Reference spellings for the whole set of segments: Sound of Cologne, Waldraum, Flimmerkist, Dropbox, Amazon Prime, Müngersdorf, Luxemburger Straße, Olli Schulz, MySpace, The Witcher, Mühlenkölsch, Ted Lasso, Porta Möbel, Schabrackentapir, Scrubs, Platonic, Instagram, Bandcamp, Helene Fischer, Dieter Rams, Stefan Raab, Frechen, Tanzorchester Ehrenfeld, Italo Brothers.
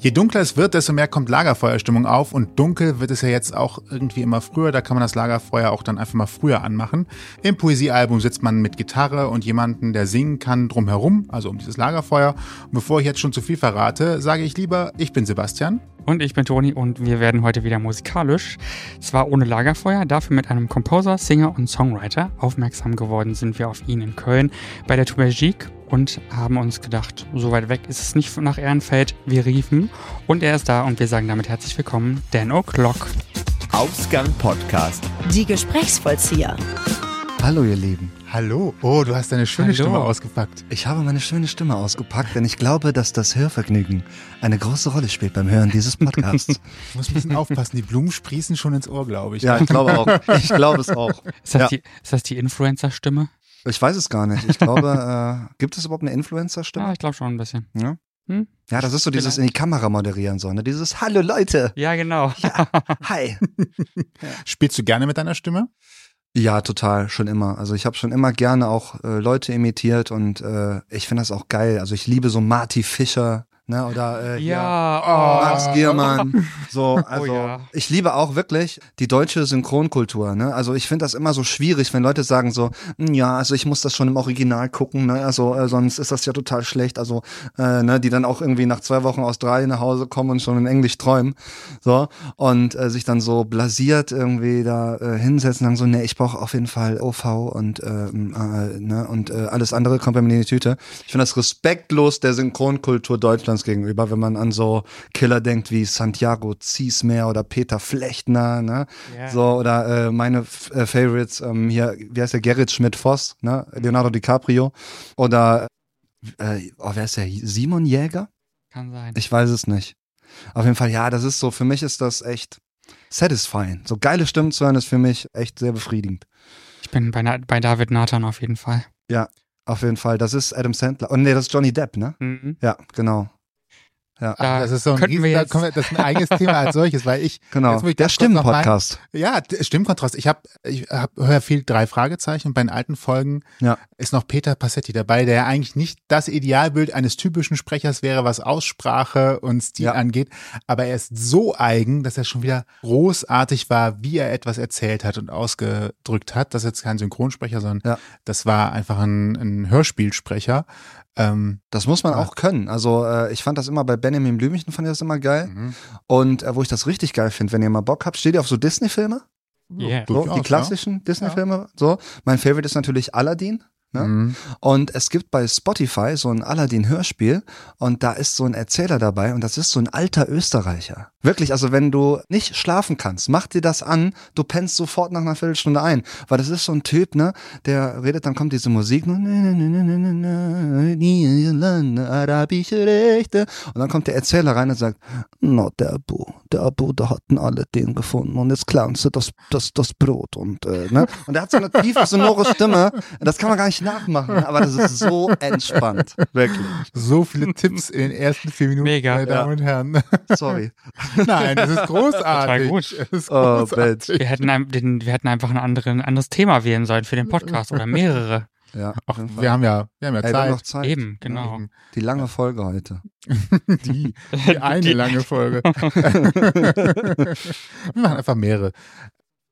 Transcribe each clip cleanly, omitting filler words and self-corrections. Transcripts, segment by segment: Je dunkler es wird, desto mehr kommt Lagerfeuerstimmung auf und dunkel wird es ja jetzt auch irgendwie immer früher, da kann man das Lagerfeuer auch dann einfach mal früher anmachen. Im Poesiealbum sitzt man mit Gitarre und jemanden, der singen kann, drumherum, also um dieses Lagerfeuer. Und bevor ich jetzt schon zu viel verrate, sage ich lieber, ich bin Sebastian. Und ich bin Toni und wir werden heute wieder musikalisch. Zwar ohne Lagerfeuer, dafür mit einem Composer, Singer und Songwriter. Aufmerksam geworden sind wir auf ihn in Köln bei der Touba de und haben uns gedacht, so weit weg ist es nicht nach Ehrenfeld. Wir riefen und er ist da und wir sagen damit herzlich willkommen, Dan O'Clock. Ausgang Podcast. Die Gesprächsvollzieher. Hallo ihr Lieben. Hallo. Oh, du hast deine schöne Stimme ausgepackt. Ich habe meine schöne Stimme ausgepackt, denn ich glaube, dass das Hörvergnügen eine große Rolle spielt beim Hören dieses Podcasts. Ich muss ein bisschen aufpassen, die Blumen sprießen schon ins Ohr, glaube ich. Ja, ich glaube auch. Ich glaube es auch. Ist das die Influencer-Stimme? Ich weiß es gar nicht. Ich glaube, gibt es überhaupt eine Influencer-Stimme? Ja, ich glaube schon ein bisschen. Ja? Ja, das ist so dieses in die Kamera moderieren, so, ne? Dieses Hallo Leute. Ja, genau. Ja. Hi. Spielst du gerne mit deiner Stimme? Ja, total, schon immer. Also ich habe schon immer gerne auch Leute imitiert und ich finde das auch geil. Also ich liebe so Marty Fischer, ne, oder Max Giermann. So, also ich liebe auch wirklich die deutsche Synchronkultur, ne? Also ich finde das immer so schwierig, wenn Leute sagen so, ja, also ich muss das schon im Original gucken, ne? Also sonst ist das ja total schlecht. Also ne, die dann auch irgendwie nach 2 Wochen aus Australien nach Hause kommen und schon in Englisch träumen, so, und sich dann so blasiert irgendwie da hinsetzen und sagen so, ne, ich brauche auf jeden Fall OV und ne, und alles andere kommt bei mir in die Tüte. Ich finde das respektlos der Synchronkultur Deutschlands gegenüber, wenn man an so Killer denkt wie Santiago Ziesmer oder Peter Flechtner, ne, so, oder meine Favorites, hier, wie heißt der, Gerrit Schmidt-Voss, ne, Leonardo DiCaprio, oder, wer ist der, Simon Jäger? Kann sein. Ich weiß es nicht. Auf jeden Fall, ja, das ist so, für mich ist das echt satisfying. So geile Stimmen zu hören ist für mich echt sehr befriedigend. Ich bin bei David Nathan auf jeden Fall. Ja, auf jeden Fall. Das ist Adam Sandler. Oh nee, das ist Johnny Depp, ne? Mhm. Ja, genau. Ja. Ach, das ist so ein das ist ein eigenes Thema als solches, weil ich... Genau, der Stimmenpodcast. Ja, Stimmkontrast. Ich höre viel 3 Fragezeichen und bei den alten Folgen ist noch Peter Passetti dabei, der ja eigentlich nicht das Idealbild eines typischen Sprechers wäre, was Aussprache und Stil angeht, aber er ist so eigen, dass er schon wieder großartig war, wie er etwas erzählt hat und ausgedrückt hat. Das ist jetzt kein Synchronsprecher, sondern das war einfach ein Hörspielsprecher. Das muss man auch können. Also ich fand das immer bei Benjamin Blümchen, fand ich das immer geil. Mhm. Und wo ich das richtig geil finde, wenn ihr mal Bock habt, steht ihr auf so Disney-Filme? Yeah. So, die klassischen Disney-Filme. Ja. So. Mein Favorite ist natürlich Aladdin. Ne? Mhm. Und es gibt bei Spotify so ein Aladdin-Hörspiel und da ist so ein Erzähler dabei und das ist so ein alter Österreicher. Wirklich, also wenn du nicht schlafen kannst, mach dir das an, du pennst sofort nach einer Viertelstunde ein, weil das ist so ein Typ, ne, der redet, dann kommt diese Musik arabische Rechte und dann kommt der Erzähler rein und sagt, na, der Abu, da hatten alle den gefunden und jetzt klauen sie das Brot und ne, und der hat so eine tiefe, sonore Stimme, das kann man gar nicht nachmachen, aber das ist so entspannt. Wirklich. So viele Tipps in den ersten 4 Minuten, mega, meine Damen und Herren. Sorry. Nein, das ist großartig. Total gut. Ist großartig. Oh, wir hätten einfach ein anderes Thema wählen sollen für den Podcast oder mehrere. Ja, auch, wir haben ja Zeit. Wir haben noch Zeit. Eben, genau. Die lange Folge heute. Die lange Folge. Wir machen einfach mehrere.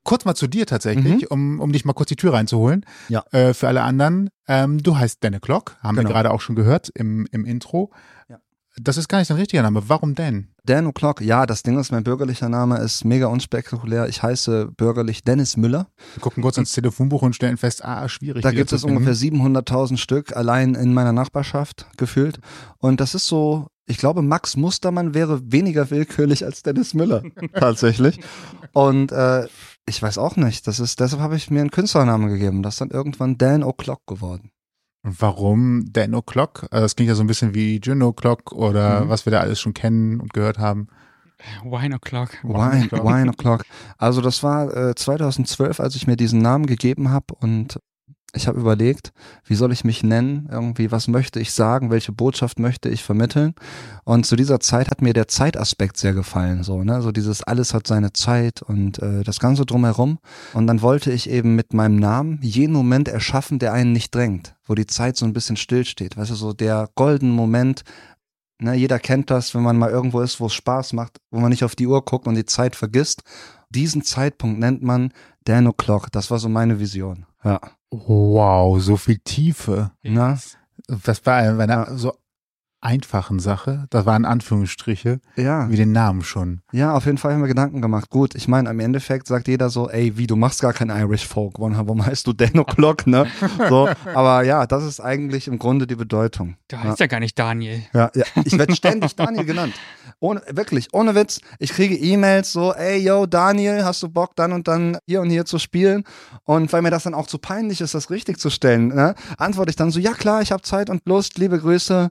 Kurz mal zu dir tatsächlich, um dich mal kurz die Tür reinzuholen. Ja. Für alle anderen, du heißt Dan O'Clock, haben wir gerade auch schon gehört im Intro. Ja. Das ist gar nicht dein richtiger Name. Warum Dan? Dan O'Clock, ja, das Ding ist, mein bürgerlicher Name ist mega unspektakulär. Ich heiße bürgerlich Dennis Müller. Wir gucken kurz ins Telefonbuch und stellen fest, schwierig. Da gibt es ungefähr 700.000 Stück, allein in meiner Nachbarschaft gefühlt. Und das ist so... Ich glaube, Max Mustermann wäre weniger willkürlich als Dennis Müller, tatsächlich. Und ich weiß auch nicht, deshalb habe ich mir einen Künstlernamen gegeben. Das ist dann irgendwann Dan O'Clock geworden. Und warum Dan O'Clock? Also das klingt ja so ein bisschen wie Gin O'Clock oder was wir da alles schon kennen und gehört haben. Wine O'Clock. Wine O'Clock. Also das war 2012, als ich mir diesen Namen gegeben habe und ich habe überlegt, wie soll ich mich nennen, irgendwie, was möchte ich sagen, welche Botschaft möchte ich vermitteln, und zu dieser Zeit hat mir der Zeitaspekt sehr gefallen, so, ne, so dieses alles hat seine Zeit und das Ganze drumherum, und dann wollte ich eben mit meinem Namen jeden Moment erschaffen, der einen nicht drängt, wo die Zeit so ein bisschen stillsteht, weißt du, so der goldene Moment, Ne, jeder kennt das, wenn man mal irgendwo ist, wo es Spaß macht, wo man nicht auf die Uhr guckt und die Zeit vergisst. Diesen Zeitpunkt nennt man Dan O'Clock. Das war so meine Vision. Ja. Wow, so viel Tiefe. Na? Das war einer so einfachen Sache. Das waren Anführungsstriche. Ja. Wie den Namen schon. Ja, auf jeden Fall haben wir Gedanken gemacht. Gut, ich meine, im Endeffekt sagt jeder so, ey, wie, du machst gar kein Irish Folk. Warum heißt du Dan O'Clock, ne? So, aber ja, das ist eigentlich im Grunde die Bedeutung. Du heißt ja gar nicht Daniel. Ja, ich werde ständig Daniel genannt. Wirklich, ohne Witz. Ich kriege E-Mails so, ey, yo, Daniel, hast du Bock, dann und dann hier und hier zu spielen? Und weil mir das dann auch zu peinlich ist, das richtig zu stellen, ne, antworte ich dann so, ja klar, ich habe Zeit und Lust, liebe Grüße,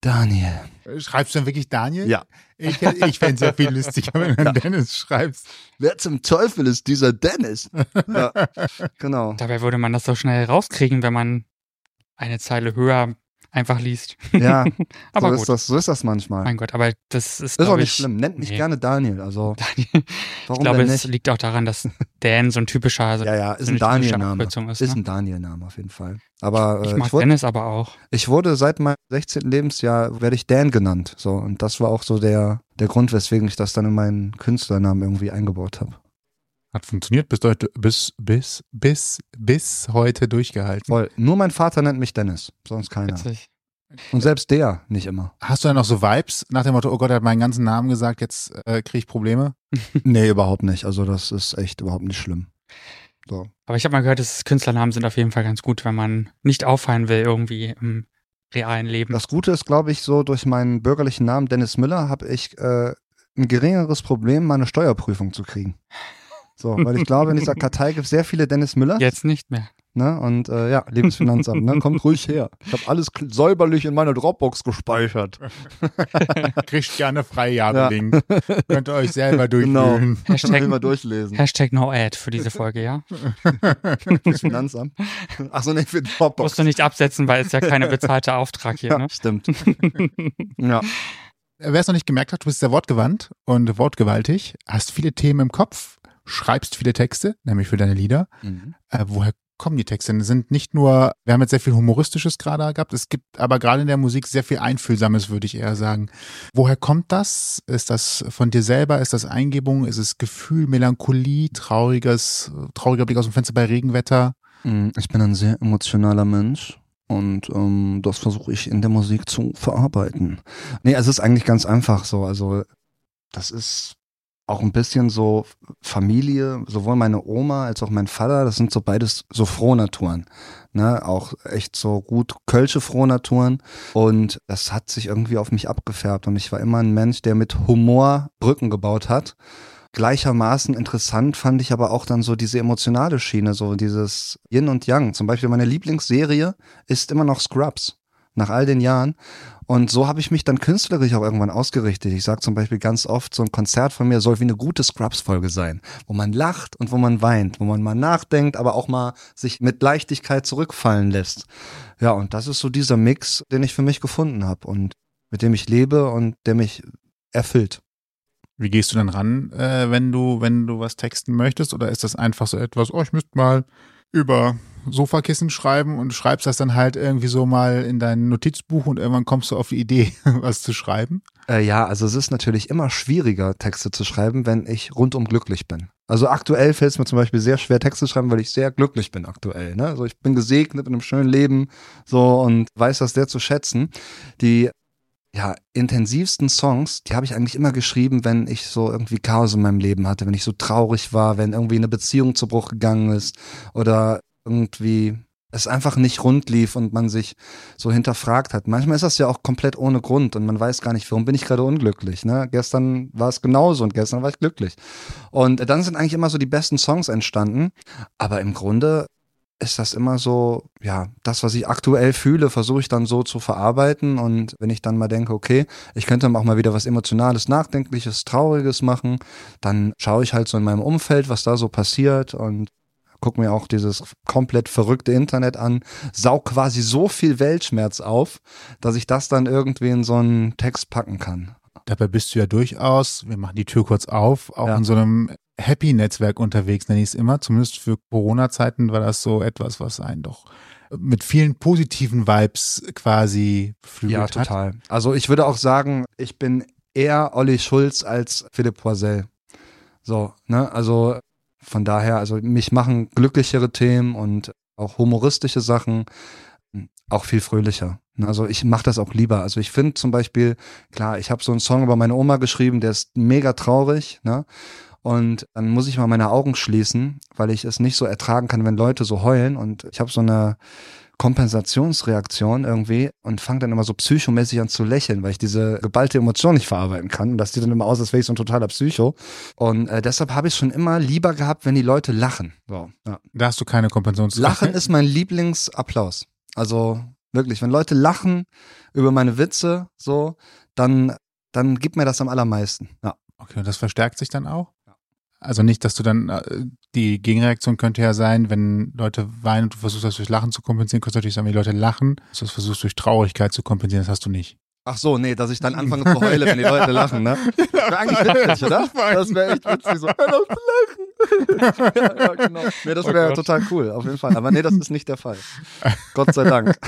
Daniel. Schreibst du dann wirklich Daniel? Ja. Ich fände es ja viel lustiger, wenn du Dennis schreibst. Wer zum Teufel ist dieser Dennis? Ja, genau. Dabei würde man das doch schnell rauskriegen, wenn man eine Zeile höher einfach liest. Ja, aber so, gut. So ist das manchmal. Mein Gott, aber das ist auch nicht schlimm. Nennt mich gerne Daniel. Also, Daniel. Warum ich glaube, denn nicht? Es liegt auch daran, dass Dan so ein typischer ist, so ein Daniel-Name. Ist ein Daniel-Name auf jeden Fall. Aber, ich mag Dennis aber auch. Ich wurde seit meinem 16. Lebensjahr, werde ich Dan genannt. So, und das war auch so der Grund, weswegen ich das dann in meinen Künstlernamen irgendwie eingebaut habe. Hat funktioniert, bis heute durchgehalten. Voll. Nur mein Vater nennt mich Dennis, sonst keiner. Witzig. Und selbst der nicht immer. Hast du dann noch so Vibes nach dem Motto, oh Gott, er hat meinen ganzen Namen gesagt, jetzt kriege ich Probleme? Nee, überhaupt nicht. Also das ist echt überhaupt nicht schlimm. So. Aber ich habe mal gehört, dass Künstlernamen sind auf jeden Fall ganz gut, wenn man nicht auffallen will irgendwie im realen Leben. Das Gute ist, glaube ich, so durch meinen bürgerlichen Namen Dennis Müller habe ich ein geringeres Problem, meine Steuerprüfung zu kriegen. So, weil ich glaube, in dieser Kartei gibt es sehr viele Dennis Müller. Jetzt nicht mehr. Ne? Und ja, liebes Finanzamt, ne? Kommt ruhig her. Ich habe alles säuberlich in meine Dropbox gespeichert. Kriegt gerne Freigabe-Link. Ja. Könnt ihr euch selber durchfühlen. Genau. Hashtag, durchlesen. Hashtag NoAd für diese Folge, ja? Fürs Finanzamt? Achso, nee, für Dropbox. Musst du nicht absetzen, weil es ja keine bezahlte Auftrag hier, ja, ne? Stimmt. Ja. Wer es noch nicht gemerkt hat, du bist sehr wortgewandt und wortgewaltig, hast viele Themen im Kopf. Schreibst viele Texte, nämlich für deine Lieder. Mhm. Woher kommen die Texte? Das sind nicht nur, wir haben jetzt sehr viel Humoristisches gerade gehabt, es gibt aber gerade in der Musik sehr viel Einfühlsames, würde ich eher sagen. Woher kommt das? Ist das von dir selber? Ist das Eingebung? Ist es Gefühl, Melancholie, trauriger Blick aus dem Fenster bei Regenwetter? Ich bin ein sehr emotionaler Mensch. Und das versuche ich in der Musik zu verarbeiten. Nee, es ist eigentlich ganz einfach so. Also das ist auch ein bisschen so Familie, sowohl meine Oma als auch mein Vater, das sind so beides so Frohnaturen, ne, auch echt so gut kölsche Frohnaturen und das hat sich irgendwie auf mich abgefärbt und ich war immer ein Mensch, der mit Humor Brücken gebaut hat. Gleichermaßen interessant fand ich aber auch dann so diese emotionale Schiene, so dieses Yin und Yang. Zum Beispiel meine Lieblingsserie ist immer noch Scrubs. Nach all den Jahren. Und so habe ich mich dann künstlerisch auch irgendwann ausgerichtet. Ich sage zum Beispiel ganz oft, so ein Konzert von mir soll wie eine gute Scrubs-Folge sein, wo man lacht und wo man weint, wo man mal nachdenkt, aber auch mal sich mit Leichtigkeit zurückfallen lässt. Ja, und das ist so dieser Mix, den ich für mich gefunden habe und mit dem ich lebe und der mich erfüllt. Wie gehst du dann ran, wenn du was texten möchtest? Oder ist das einfach so etwas, oh, ich müsste mal über Sofakissen schreiben und schreibst das dann halt irgendwie so mal in dein Notizbuch und irgendwann kommst du auf die Idee, was zu schreiben? Ja, also es ist natürlich immer schwieriger, Texte zu schreiben, wenn ich rundum glücklich bin. Also aktuell fällt es mir zum Beispiel sehr schwer, Texte zu schreiben, weil ich sehr glücklich bin aktuell. Ne? Also ich bin gesegnet in einem schönen Leben so und weiß das sehr zu schätzen. Die intensivsten Songs, die habe ich eigentlich immer geschrieben, wenn ich so irgendwie Chaos in meinem Leben hatte, wenn ich so traurig war, wenn irgendwie eine Beziehung zu Bruch gegangen ist oder irgendwie es einfach nicht rund lief und man sich so hinterfragt hat. Manchmal ist das ja auch komplett ohne Grund und man weiß gar nicht, warum bin ich gerade unglücklich, ne? Gestern war es genauso und gestern war ich glücklich. Und dann sind eigentlich immer so die besten Songs entstanden, aber im Grunde ist das immer so, ja, das, was ich aktuell fühle, versuche ich dann so zu verarbeiten und wenn ich dann mal denke, okay, ich könnte auch mal wieder was Emotionales, Nachdenkliches, Trauriges machen, dann schaue ich halt so in meinem Umfeld, was da so passiert und gucke mir auch dieses komplett verrückte Internet an, saug quasi so viel Weltschmerz auf, dass ich das dann irgendwie in so einen Text packen kann. Dabei bist du ja durchaus, wir machen die Tür kurz auf, auch in so einem Happy-Netzwerk unterwegs, nenne ich es immer. Zumindest für Corona-Zeiten war das so etwas, was einen doch mit vielen positiven Vibes quasi beflügelt hat. Ja, total. Also ich würde auch sagen, ich bin eher Olli Schulz als Philipp Poisel. So, ne? Also von daher, also mich machen glücklichere Themen und auch humoristische Sachen auch viel fröhlicher. Also ich mache das auch lieber. Also ich finde zum Beispiel, klar, ich habe so einen Song über meine Oma geschrieben, der ist mega traurig, ne? Und dann muss ich mal meine Augen schließen, weil ich es nicht so ertragen kann, wenn Leute so heulen. Und ich habe so eine Kompensationsreaktion irgendwie und fange dann immer so psychomäßig an zu lächeln, weil ich diese geballte Emotion nicht verarbeiten kann. Und das sieht dann immer aus, als wäre ich so ein totaler Psycho. Und deshalb habe ich schon immer lieber gehabt, wenn die Leute lachen. So, ja. Da hast du keine Kompensationsreaktion. Lachen ist mein Lieblingsapplaus. Also wirklich, wenn Leute lachen über meine Witze, so, dann gibt mir das am allermeisten. Ja. Okay, und das verstärkt sich dann auch? Also nicht, dass du dann, die Gegenreaktion könnte ja sein, wenn Leute weinen und du versuchst das durch Lachen zu kompensieren, kannst du natürlich sagen, wenn die Leute lachen, dass du das versuchst durch Traurigkeit zu kompensieren, das hast du nicht. Ach so, nee, dass ich dann anfange zu heulen, wenn die Leute lachen, ne? Das wäre eigentlich witzig, oder? Das wäre echt witzig, so, hör auf zu lachen. Ja, genau. Nee, das wäre total cool, auf jeden Fall. Aber nee, das ist nicht der Fall. Gott sei Dank.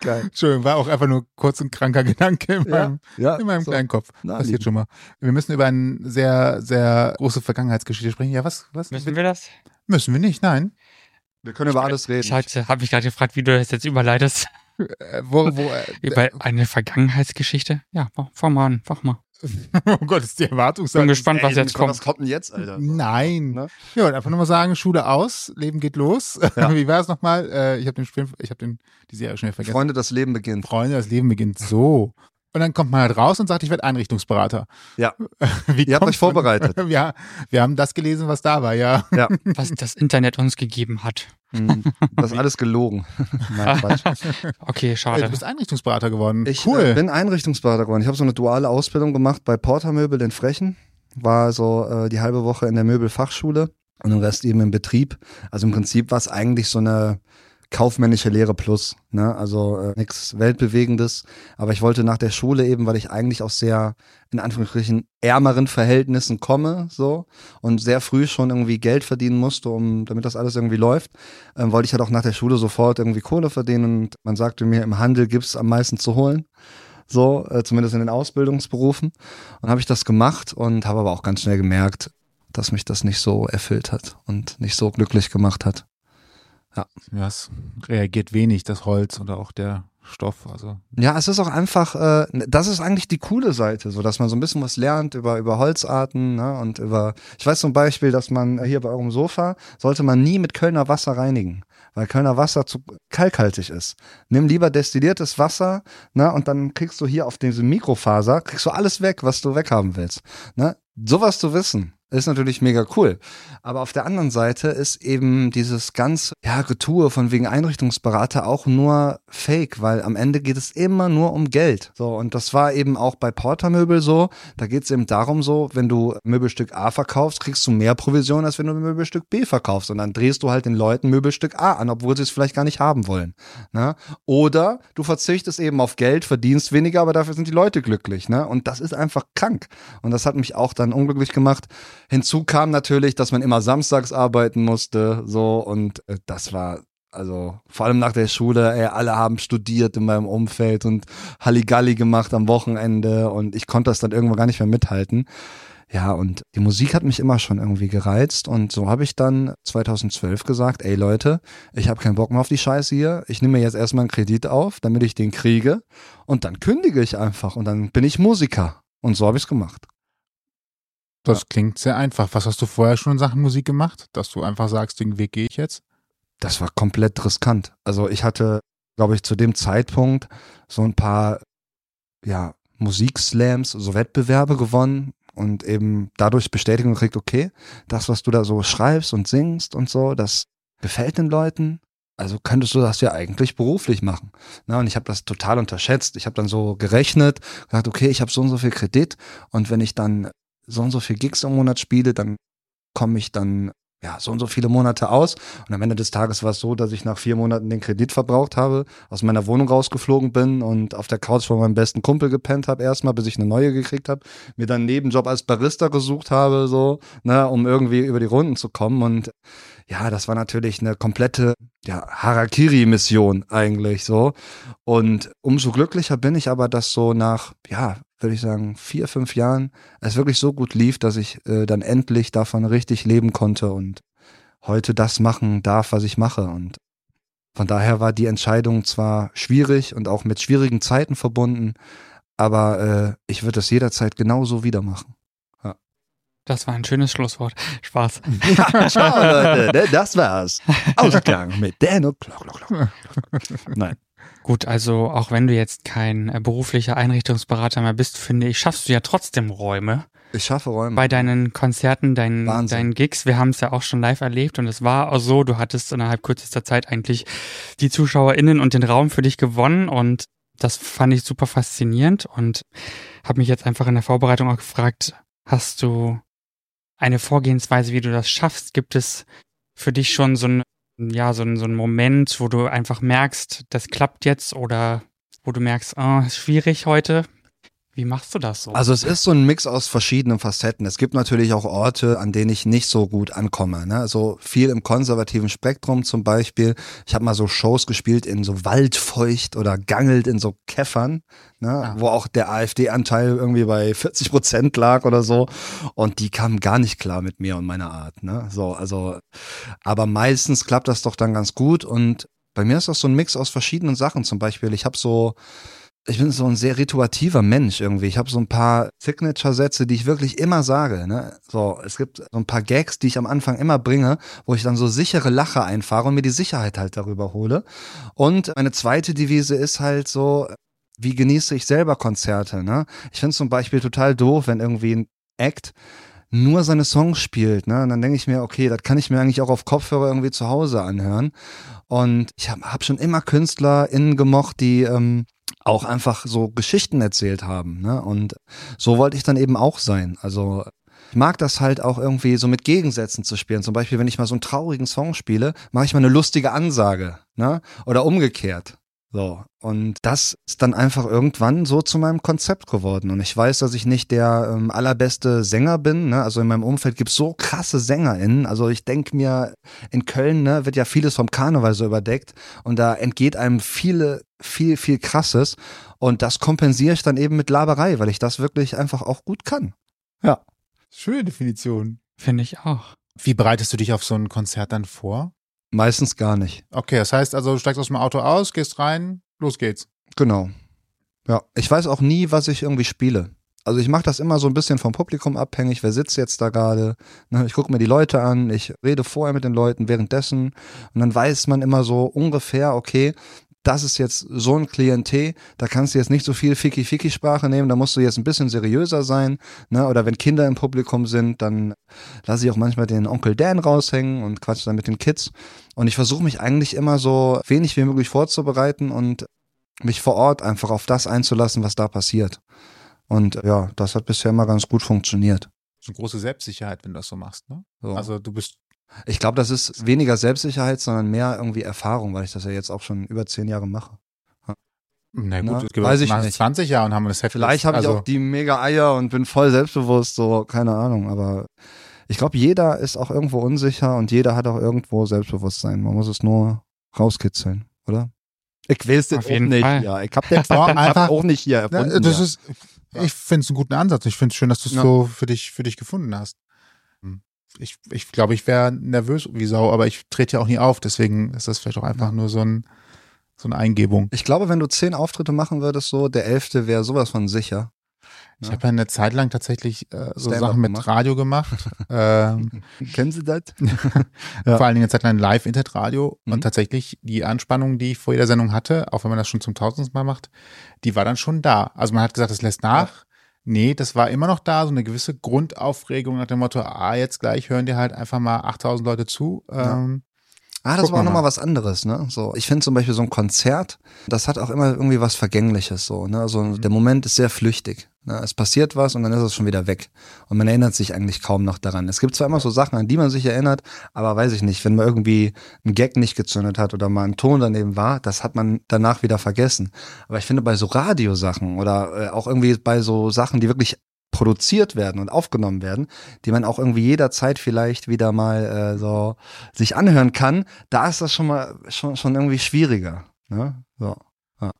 Geil. Schön, war auch einfach nur kurz ein kranker Gedanke in meinem kleinen Kopf. Passiert schon mal. Wir müssen über eine sehr, sehr große Vergangenheitsgeschichte sprechen. Ja, was? Müssen wir das? Müssen wir nicht, nein. Wir können über alles reden. Scheiße, hab mich gerade gefragt, wie du das jetzt überleitest. Über eine Vergangenheitsgeschichte? Ja, fang mal an. Oh Gott, ist die Erwartungshaltung. Ich bin gespannt, was jetzt kommt. Was kommt denn jetzt, Alter? Nein. Ne? Ja, und einfach nochmal sagen, Schule aus, Leben geht los. Ja. Wie war es nochmal? Ich habe die Serie schnell vergessen. Freunde, das Leben beginnt. So. Und dann kommt man halt raus und sagt, ich werde Einrichtungsberater. Ja. Ihr habt euch vorbereitet. Ja, wir haben das gelesen, was da war, ja. Was das Internet uns gegeben hat. Das ist alles gelogen. Nein, Quatsch. Okay, schade. Hey, du bist Einrichtungsberater geworden. Ich bin Einrichtungsberater geworden. Ich habe so eine duale Ausbildung gemacht bei Porta Möbel in Frechen. War so die halbe Woche in der Möbelfachschule und den Rest eben im Betrieb. Also im Prinzip war es eigentlich so eine kaufmännische Lehre plus, ne? Also nichts Weltbewegendes, aber ich wollte nach der Schule eben, weil ich eigentlich aus sehr, in Anführungsstrichen, ärmeren Verhältnissen komme, so, und sehr früh schon irgendwie Geld verdienen musste, damit das alles irgendwie läuft, wollte ich halt auch nach der Schule sofort irgendwie Kohle verdienen und man sagte mir, im Handel gibt's am meisten zu holen, so, zumindest in den Ausbildungsberufen, und habe ich das gemacht und habe aber auch ganz schnell gemerkt, dass mich das nicht so erfüllt hat und nicht so glücklich gemacht hat. Ja, es reagiert wenig, das Holz oder auch der Stoff. Also. Ja, es ist auch einfach, das ist eigentlich die coole Seite, so dass man so ein bisschen was lernt über Holzarten, ne, und über, ich weiß zum Beispiel, dass man hier bei eurem Sofa, sollte man nie mit Kölner Wasser reinigen, weil Kölner Wasser zu kalkhaltig ist. Nimm lieber destilliertes Wasser, ne, und dann kriegst du hier auf diese Mikrofaser, kriegst du alles weg, was du weghaben willst. Ne? Sowas zu wissen. Ist natürlich mega cool. Aber auf der anderen Seite ist eben dieses ganze Getue von wegen Einrichtungsberater auch nur fake, weil am Ende geht es immer nur um Geld. So, und das war eben auch bei Porta Möbel so. Da geht es eben darum so, wenn du Möbelstück A verkaufst, kriegst du mehr Provision, als wenn du Möbelstück B verkaufst. Und dann drehst du halt den Leuten Möbelstück A an, obwohl sie es vielleicht gar nicht haben wollen. Ne? Oder du verzichtest eben auf Geld, verdienst weniger, aber dafür sind die Leute glücklich. Ne? Und das ist einfach krank. Und das hat mich auch dann unglücklich gemacht. Hinzu kam natürlich, dass man immer samstags arbeiten musste, so, und das war, also vor allem nach der Schule, alle haben studiert in meinem Umfeld und Halligalli gemacht am Wochenende und ich konnte das dann irgendwann gar nicht mehr mithalten. Ja, und die Musik hat mich immer schon irgendwie gereizt und so habe ich dann 2012 gesagt, ey Leute, ich habe keinen Bock mehr auf die Scheiße hier, ich nehme mir jetzt erstmal einen Kredit auf, damit ich den kriege und dann kündige ich einfach und dann bin ich Musiker und so habe ich es gemacht. Das klingt sehr einfach. Was hast du vorher schon in Sachen Musik gemacht, dass du einfach sagst, den Weg gehe ich jetzt? Das war komplett riskant. Also ich hatte, glaube ich, zu dem Zeitpunkt so ein paar Musik-Slams, so Wettbewerbe gewonnen und eben dadurch Bestätigung gekriegt, okay, das, was du da so schreibst und singst und so, das gefällt den Leuten. Also könntest du das ja eigentlich beruflich machen. Na, und ich habe das total unterschätzt. Ich habe dann so gerechnet, gesagt, okay, ich habe so und so viel Kredit und wenn ich dann so und so viel Gigs im Monat spiele, dann komme ich dann ja, so und so viele Monate aus. Und am Ende des Tages war es so, dass ich nach 4 Monaten den Kredit verbraucht habe, aus meiner Wohnung rausgeflogen bin und auf der Couch von meinem besten Kumpel gepennt habe erstmal, bis ich eine neue gekriegt habe, mir dann einen Nebenjob als Barista gesucht habe, so, ne, um irgendwie über die Runden zu kommen. Und ja, das war natürlich eine komplette, ja, Harakiri-Mission eigentlich so. Und umso glücklicher bin ich aber, dass so nach, ja, würde ich sagen, 4, 5 Jahren, es wirklich so gut lief, dass ich dann endlich davon richtig leben konnte und heute das machen darf, was ich mache. Und von daher war die Entscheidung zwar schwierig und auch mit schwierigen Zeiten verbunden, aber ich würde das jederzeit genauso wieder machen. Ja. Das war ein schönes Schlusswort. Spaß. Ciao, Leute, das war's. Ausgang mit Dan O'Clock. Nein. Gut, also auch wenn du jetzt kein beruflicher Einrichtungsberater mehr bist, finde ich, schaffst du ja trotzdem Räume. Ich schaffe Räume. Bei deinen Konzerten, deinen Gigs, wir haben es ja auch schon live erlebt und es war auch so, du hattest innerhalb kürzester Zeit eigentlich die ZuschauerInnen und den Raum für dich gewonnen und das fand ich super faszinierend und habe mich jetzt einfach in der Vorbereitung auch gefragt, hast du eine Vorgehensweise, wie du das schaffst? Gibt es für dich schon so ein Moment, wo du einfach merkst, das klappt jetzt oder wo du merkst, ist schwierig heute. Wie machst du das so? Also es ist so ein Mix aus verschiedenen Facetten. Es gibt natürlich auch Orte, an denen ich nicht so gut ankomme. Ne? Also viel im konservativen Spektrum zum Beispiel. Ich habe mal so Shows gespielt in so Waldfeucht oder gangelt in so Käffern, ne? Wo auch der AfD-Anteil irgendwie bei 40% lag oder so. Und die kamen gar nicht klar mit mir und meiner Art. Ne? So, also, aber meistens klappt das doch dann ganz gut. Und bei mir ist das so ein Mix aus verschiedenen Sachen. Zum Beispiel, ich bin so ein sehr rituativer Mensch irgendwie. Ich habe so ein paar Signature-Sätze, die ich wirklich immer sage. Ne? So, es gibt so ein paar Gags, die ich am Anfang immer bringe, wo ich dann so sichere Lacher einfahre und mir die Sicherheit halt darüber hole. Und meine zweite Devise ist halt so, wie genieße ich selber Konzerte? Ne? Ich finde es zum Beispiel total doof, wenn irgendwie ein Act nur seine Songs spielt, ne? Und dann denke ich mir, okay, das kann ich mir eigentlich auch auf Kopfhörer irgendwie zu Hause anhören. Und ich habe schon immer KünstlerInnen gemocht, die auch einfach so Geschichten erzählt haben, ne? Und so wollte ich dann eben auch sein. Also ich mag das halt auch irgendwie so mit Gegensätzen zu spielen. Zum Beispiel, wenn ich mal so einen traurigen Song spiele, mache ich mal eine lustige Ansage, ne? Oder umgekehrt. So. Und das ist dann einfach irgendwann so zu meinem Konzept geworden. Und ich weiß, dass ich nicht der allerbeste Sänger bin, ne? Also in meinem Umfeld gibt es so krasse SängerInnen. Also ich denke mir, in Köln, ne, wird ja vieles vom Karneval so überdeckt und da entgeht einem viel Krasses. Und das kompensiere ich dann eben mit Laberei, weil ich das wirklich einfach auch gut kann. Ja. Schöne Definition. Finde ich auch. Wie bereitest du dich auf so ein Konzert dann vor? Meistens gar nicht. Okay, das heißt also, du steigst aus dem Auto aus, gehst rein, los geht's. Genau. Ja, ich weiß auch nie, was ich irgendwie spiele. Also ich mache das immer so ein bisschen vom Publikum abhängig, wer sitzt jetzt da gerade. Ich gucke mir die Leute an, ich rede vorher mit den Leuten, währenddessen. Und dann weiß man immer so ungefähr, okay, das ist jetzt so ein Klientel, da kannst du jetzt nicht so viel Ficky-Ficky-Sprache nehmen, da musst du jetzt ein bisschen seriöser sein, ne? Oder wenn Kinder im Publikum sind, dann lasse ich auch manchmal den Onkel Dan raushängen und quatsche dann mit den Kids. Und ich versuche mich eigentlich immer so wenig wie möglich vorzubereiten und mich vor Ort einfach auf das einzulassen, was da passiert. Und ja, das hat bisher immer ganz gut funktioniert. So eine große Selbstsicherheit, wenn du das so machst, ne? So. Also du bist... Ich glaube, das ist weniger Selbstsicherheit, sondern mehr irgendwie Erfahrung, weil ich das ja jetzt auch schon über 10 Jahre mache. Na gut, es gibt jetzt 20 Jahre und haben wir das heftig. Vielleicht habe ich auch die mega Eier und bin voll selbstbewusst, so, keine Ahnung. Aber ich glaube, jeder ist auch irgendwo unsicher und jeder hat auch irgendwo Selbstbewusstsein. Man muss es nur rauskitzeln, oder? Ich weiß das auch nicht. Ja, ich habe den Form einfach auch nicht hier erfunden. Ich finde es einen guten Ansatz. Ich finde es schön, dass du es so für dich gefunden hast. Ich glaube, ich wäre nervös wie Sau, aber ich trete ja auch nie auf, deswegen ist das vielleicht auch einfach nur so eine Eingebung. Ich glaube, wenn du 10 Auftritte machen würdest, so der 11. wäre sowas von sicher. Ich habe ja eine Zeit lang tatsächlich so Sachen mit Radio gemacht. Kennen Sie das? Ja. Vor allen Dingen eine Zeit lang Live-Internet-Radio. Und tatsächlich die Anspannung, die ich vor jeder Sendung hatte, auch wenn man das schon zum 1000. Mal macht, die war dann schon da. Also man hat gesagt, das lässt nach. Ja. Nee, das war immer noch da, so eine gewisse Grundaufregung nach dem Motto, jetzt gleich hören dir halt einfach mal 8000 Leute zu. Ja. Ah, das war auch nochmal was anderes, ne? So, ich finde zum Beispiel so ein Konzert, das hat auch immer irgendwie was Vergängliches, so, ne? So, der Moment ist sehr flüchtig, ne? Es passiert was und dann ist es schon wieder weg. Und man erinnert sich eigentlich kaum noch daran. Es gibt zwar immer so Sachen, an die man sich erinnert, aber weiß ich nicht, wenn man irgendwie einen Gag nicht gezündet hat oder mal ein Ton daneben war, das hat man danach wieder vergessen. Aber ich finde bei so Radiosachen oder auch irgendwie bei so Sachen, die wirklich produziert werden und aufgenommen werden, die man auch irgendwie jederzeit vielleicht wieder mal so sich anhören kann, da ist das schon mal schon irgendwie schwieriger. Ne? So, ja.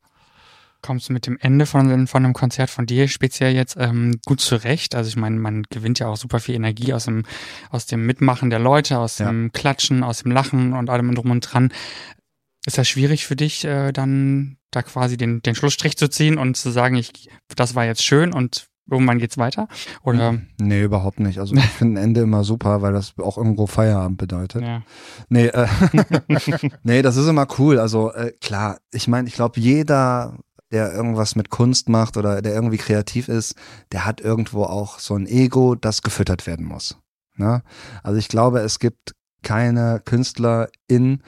Kommst du mit dem Ende von einem Konzert von dir speziell jetzt gut zurecht? Also ich meine, man gewinnt ja auch super viel Energie aus dem Mitmachen der Leute, aus dem Klatschen, aus dem Lachen und allem drum und dran. Ist das schwierig für dich, dann da quasi den Schlussstrich zu ziehen und zu sagen, das war jetzt schön und irgendwann geht's weiter? Oder? Nee, überhaupt nicht. Also ich finde ein Ende immer super, weil das auch irgendwo Feierabend bedeutet. Ja. Nee, nee, das ist immer cool. Also klar, ich meine, ich glaube, jeder, der irgendwas mit Kunst macht oder der irgendwie kreativ ist, der hat irgendwo auch so ein Ego, das gefüttert werden muss. Ne? Also ich glaube, es gibt keine KünstlerInnen,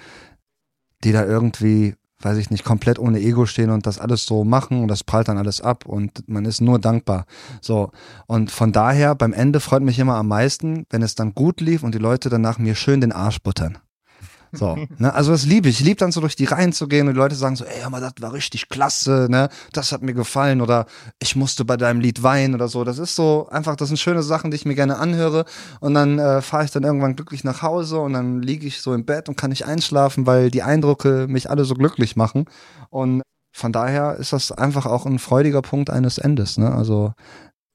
die da irgendwie, weiß ich nicht, komplett ohne Ego stehen und das alles so machen und das prallt dann alles ab und man ist nur dankbar. So. Und von daher, beim Ende freut mich immer am meisten, wenn es dann gut lief und die Leute danach mir schön den Arsch buttern. So, ne? Also das liebe ich. Ich liebe dann so durch die Reihen zu gehen und die Leute sagen so, ey, aber das war richtig klasse, ne? Das hat mir gefallen oder ich musste bei deinem Lied weinen oder so. Das ist so einfach, das sind schöne Sachen, die ich mir gerne anhöre und dann fahre ich dann irgendwann glücklich nach Hause und dann liege ich so im Bett und kann nicht einschlafen, weil die Eindrücke mich alle so glücklich machen und von daher ist das einfach auch ein freudiger Punkt eines Endes, ne? Also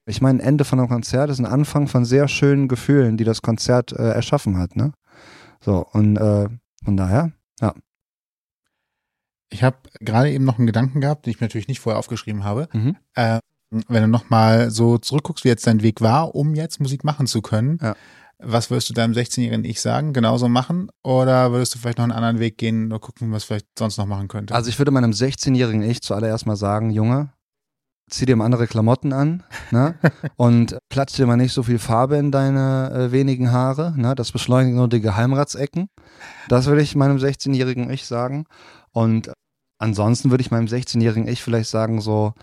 ich meine, ein Ende von einem Konzert ist ein Anfang von sehr schönen Gefühlen, die das Konzert erschaffen hat, ne? So, und von daher, ja. Ich habe gerade eben noch einen Gedanken gehabt, den ich mir natürlich nicht vorher aufgeschrieben habe. Mhm. Wenn du nochmal so zurückguckst, wie jetzt dein Weg war, um jetzt Musik machen zu können, was würdest du deinem 16-jährigen Ich sagen? Genauso machen? Oder würdest du vielleicht noch einen anderen Weg gehen oder gucken, was vielleicht sonst noch machen könnte? Also ich würde meinem 16-jährigen Ich zuallererst mal sagen, Junge, zieh dir mal andere Klamotten an, ne? Und platz dir mal nicht so viel Farbe in deine wenigen Haare, ne? Das beschleunigt nur die Geheimratsecken. Das würde ich meinem 16-jährigen Ich sagen. Und ansonsten würde ich meinem 16-jährigen Ich vielleicht sagen so,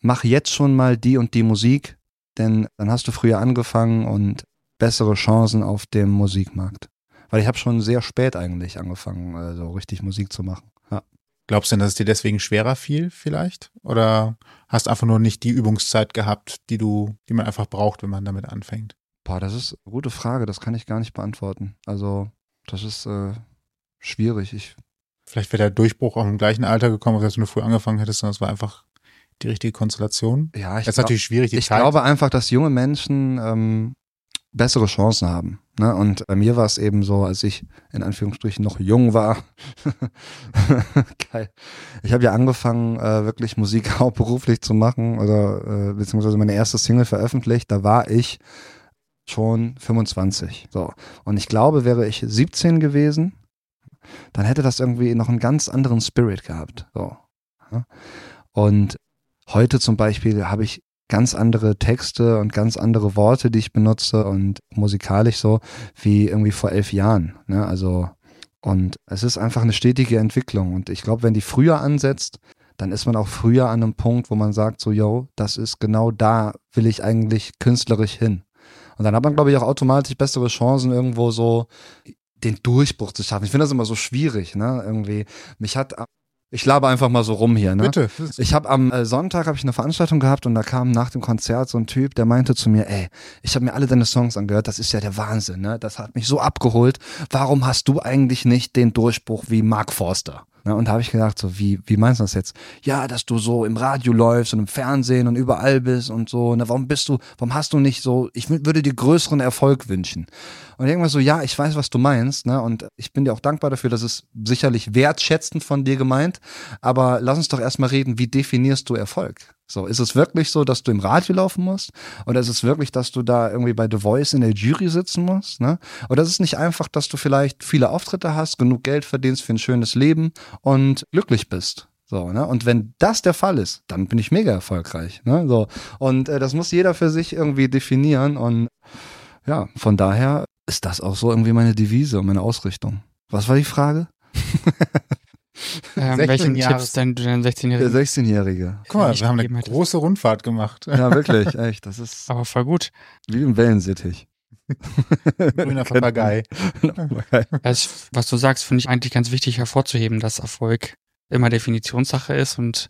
mach jetzt schon mal die und die Musik, denn dann hast du früher angefangen und bessere Chancen auf dem Musikmarkt. Weil ich habe schon sehr spät eigentlich angefangen, so richtig Musik zu machen. Ja. Glaubst du denn, dass es dir deswegen schwerer fiel vielleicht? Oder hast einfach nur nicht die Übungszeit gehabt, die man einfach braucht, wenn man damit anfängt? Boah, das ist eine gute Frage. Das kann ich gar nicht beantworten. Also das ist schwierig. Vielleicht wäre der Durchbruch auch im gleichen Alter gekommen, als wenn du früh angefangen hättest, sondern es war einfach die richtige Konstellation. Ja, ich natürlich schwierig, die Zeit. Ich glaube einfach, dass junge Menschen bessere Chancen haben. Ne? Und bei mir war es eben so, als ich in Anführungsstrichen noch jung war. Geil. Ich habe ja angefangen, wirklich Musik auch beruflich zu machen oder beziehungsweise meine erste Single veröffentlicht. Da war ich schon 25. So. Und ich glaube, wäre ich 17 gewesen, dann hätte das irgendwie noch einen ganz anderen Spirit gehabt. So. Und heute zum Beispiel habe ich ganz andere Texte und ganz andere Worte, die ich benutze und musikalisch so wie irgendwie vor 11 Jahren. Ne? Also, und es ist einfach eine stetige Entwicklung und ich glaube, wenn die früher ansetzt, dann ist man auch früher an einem Punkt, wo man sagt so, yo, das ist genau da, will ich eigentlich künstlerisch hin. Und dann hat man, glaube ich, auch automatisch bessere Chancen, irgendwo so den Durchbruch zu schaffen. Ich finde das immer so schwierig, ne? Irgendwie, ich laber einfach mal so rum hier, ne? Bitte. Ich habe am Sonntag habe ich eine Veranstaltung gehabt und da kam nach dem Konzert so ein Typ, der meinte zu mir, ey, ich habe mir alle deine Songs angehört, das ist ja der Wahnsinn, ne? Das hat mich so abgeholt. Warum hast du eigentlich nicht den Durchbruch wie Mark Forster? Ne? Und da habe ich gedacht, so, wie meinst du das jetzt? Ja, dass du so im Radio läufst und im Fernsehen und überall bist und so, ne? Warum hast du nicht so, ich würde dir größeren Erfolg wünschen. Und irgendwas so, ja, ich weiß, was du meinst, ne? Und ich bin dir auch dankbar dafür, das ist sicherlich wertschätzend von dir gemeint, aber lass uns doch erstmal reden, wie definierst du Erfolg? So, ist es wirklich so, dass du im Radio laufen musst? Oder ist es wirklich, dass du da irgendwie bei The Voice in der Jury sitzen musst? Ne? Oder ist es nicht einfach, dass du vielleicht viele Auftritte hast, genug Geld verdienst für ein schönes Leben und glücklich bist? So, ne? Und wenn das der Fall ist, dann bin ich mega erfolgreich. Ne? So. Und das muss jeder für sich irgendwie definieren. Und ja, von daher ist das auch so irgendwie meine Devise und meine Ausrichtung. Was war die Frage? 16 welchen Tipps denn du den 16-Jährigen? Der 16-Jährige. Guck mal, wir haben eine große Rundfahrt gemacht. Ja, wirklich, echt. Das ist aber voll gut. Wie ein Wellensittich. Grüner Papagei. Das, was du sagst, finde ich eigentlich ganz wichtig hervorzuheben, dass Erfolg immer Definitionssache ist und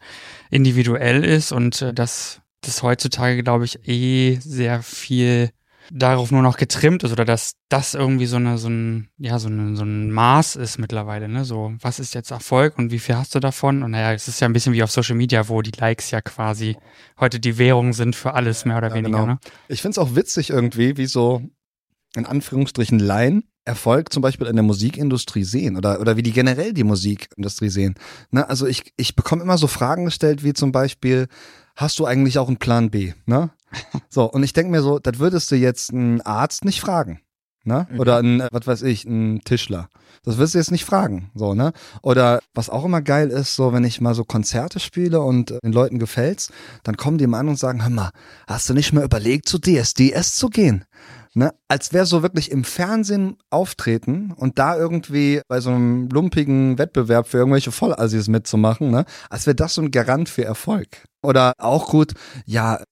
individuell ist und dass das heutzutage, glaube ich, sehr viel darauf nur noch getrimmt ist oder dass das irgendwie so ein Maß ist mittlerweile, ne? So, was ist jetzt Erfolg und wie viel hast du davon? Und naja, es ist ja ein bisschen wie auf Social Media, wo die Likes ja quasi heute die Währung sind für alles, mehr oder weniger. Genau. Ne? Ich find's auch witzig irgendwie, wie so in Anführungsstrichen Laien Erfolg zum Beispiel in der Musikindustrie sehen oder wie die generell die Musikindustrie sehen. Ne? Also ich bekomme immer so Fragen gestellt, wie zum Beispiel, hast du eigentlich auch einen Plan B? Ne? So, und ich denke mir so, das würdest du jetzt einen Arzt nicht fragen, ne? Oder einen, was weiß ich, einen Tischler. Das würdest du jetzt nicht fragen, so, ne? Oder was auch immer geil ist, so, wenn ich mal so Konzerte spiele und den Leuten gefällt's, dann kommen die mal an und sagen, hör mal, hast du nicht mal überlegt, zu DSDS zu gehen? Ne? Als wäre so wirklich im Fernsehen auftreten und da irgendwie bei so einem lumpigen Wettbewerb für irgendwelche Vollassis mitzumachen, ne? Als wäre das so ein Garant für Erfolg. Oder auch gut, ja,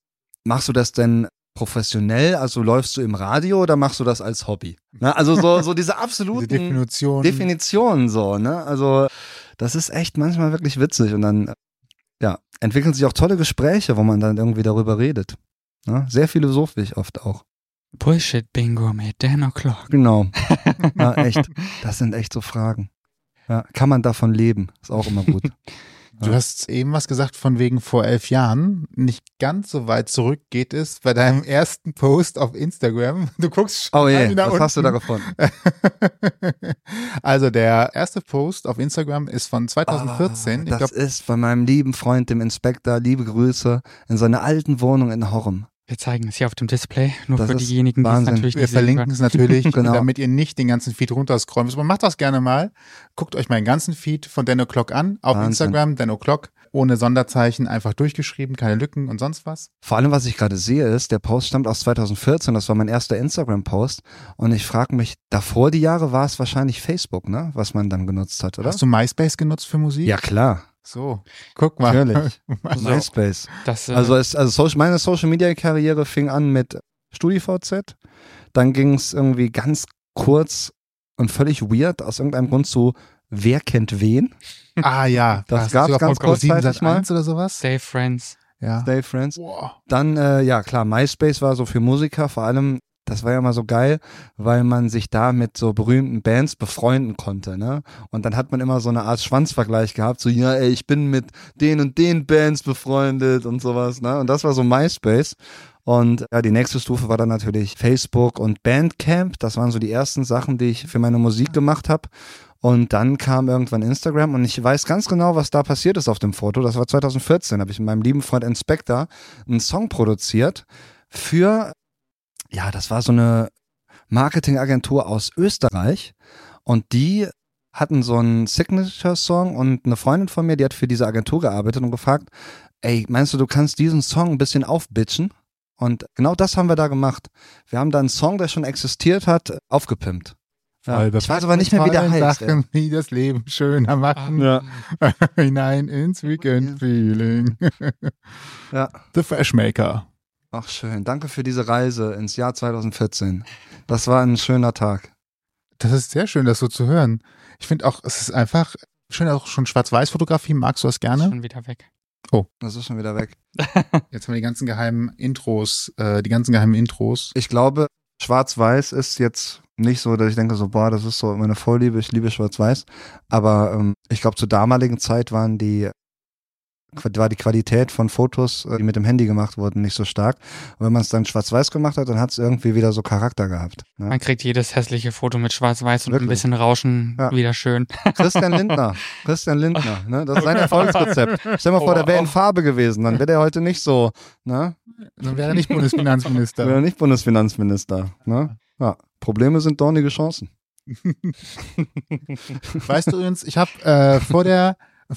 machst du das denn professionell, also läufst du im Radio oder machst du das als Hobby? Ne? Also so diese absoluten diese Definitionen so, ne? Also das ist echt manchmal wirklich witzig und dann ja, entwickeln sich auch tolle Gespräche, wo man dann irgendwie darüber redet. Ne? Sehr philosophisch oft auch. Bullshit-Bingo mit Dan O'Clock. Genau. Ja, echt. Das sind echt so Fragen. Ja, kann man davon leben? Ist auch immer gut. Ja. Du hast eben was gesagt von wegen vor 11 Jahren. Nicht ganz so weit zurück geht es bei deinem ersten Post auf Instagram. Du guckst schon was hast du da gefunden? Also der erste Post auf Instagram ist von 2014. Das ist von meinem lieben Freund, dem Inspektor, liebe Grüße, in seiner alten Wohnung in Horrem. Wir zeigen es hier auf dem Display, nur das für diejenigen, Wahnsinn. Die es natürlich nicht sehen. Wir verlinken es natürlich, genau. Damit ihr nicht den ganzen Feed runterscrollen müsst. Aber macht das gerne mal. Guckt euch meinen ganzen Feed von Dan O'Clock an. Auf Wahnsinn. Instagram, Dan O'Clock, ohne Sonderzeichen, einfach durchgeschrieben, keine Lücken und sonst was. Vor allem, was ich gerade sehe, ist, der Post stammt aus 2014, das war mein erster Instagram-Post. Und ich frage mich, davor die Jahre war es wahrscheinlich Facebook, ne? Was man dann genutzt hat, oder? Hast du MySpace genutzt für Musik? Ja, klar. So, guck mal. Natürlich. MySpace. Das, meine Social-Media-Karriere fing an mit StudiVZ. Dann ging es irgendwie ganz kurz und völlig weird aus irgendeinem Grund zu Wer kennt wen? Ah ja. Das gab es ganz kurzzeitig mal. Oder sowas? Stay Friends. Ja. Stay Friends. Wow. Dann, ja klar, MySpace war so für Musiker vor allem. Das war ja mal so geil, weil man sich da mit so berühmten Bands befreunden konnte, ne? Und dann hat man immer so eine Art Schwanzvergleich gehabt, so, ja, ey, ich bin mit den und den Bands befreundet und sowas, ne? Und das war so MySpace. Und ja, die nächste Stufe war dann natürlich Facebook und Bandcamp. Das waren so die ersten Sachen, die ich für meine Musik gemacht habe. Und dann kam irgendwann Instagram und ich weiß ganz genau, was da passiert ist auf dem Foto. Das war 2014, habe ich mit meinem lieben Freund Inspektor einen Song produziert für... Ja, das war so eine Marketingagentur aus Österreich und die hatten so einen Signature-Song und eine Freundin von mir, die hat für diese Agentur gearbeitet und gefragt, ey, meinst du kannst diesen Song ein bisschen aufbitchen? Und genau das haben wir da gemacht. Wir haben da einen Song, der schon existiert hat, aufgepimpt. Ja, ich weiß aber nicht mehr, wie der heißt. Sachen, die das Leben schöner machen. Ja. Hinein ins Weekend-Feeling. Ja. The Freshmaker. Ach schön, danke für diese Reise ins Jahr 2014. Das war ein schöner Tag. Das ist sehr schön, das so zu hören. Ich finde auch, es ist einfach schön, auch schon Schwarz-Weiß-Fotografie, magst du das gerne? Das ist schon wieder weg. Oh. Das ist schon wieder weg. Jetzt haben wir die ganzen geheimen Intros, Ich glaube, Schwarz-Weiß ist jetzt nicht so, dass ich denke so, boah, das ist so meine Vorliebe, ich liebe Schwarz-Weiß. Aber ich glaube, zur damaligen Zeit war die Qualität von Fotos, die mit dem Handy gemacht wurden, nicht so stark. Und wenn man es dann schwarz-weiß gemacht hat, dann hat es irgendwie wieder so Charakter gehabt. Ne? Man kriegt jedes hässliche Foto mit schwarz-weiß und wirklich? Ein bisschen Rauschen wieder schön. Christian Lindner, ne? Das ist sein Erfolgsrezept. Stell dir mal vor, der wäre in Farbe gewesen, dann wäre er heute nicht so, ne? Dann wäre er nicht Bundesfinanzminister. Ne? Ja, Probleme sind dornige Chancen. Weißt du übrigens, ich habe vor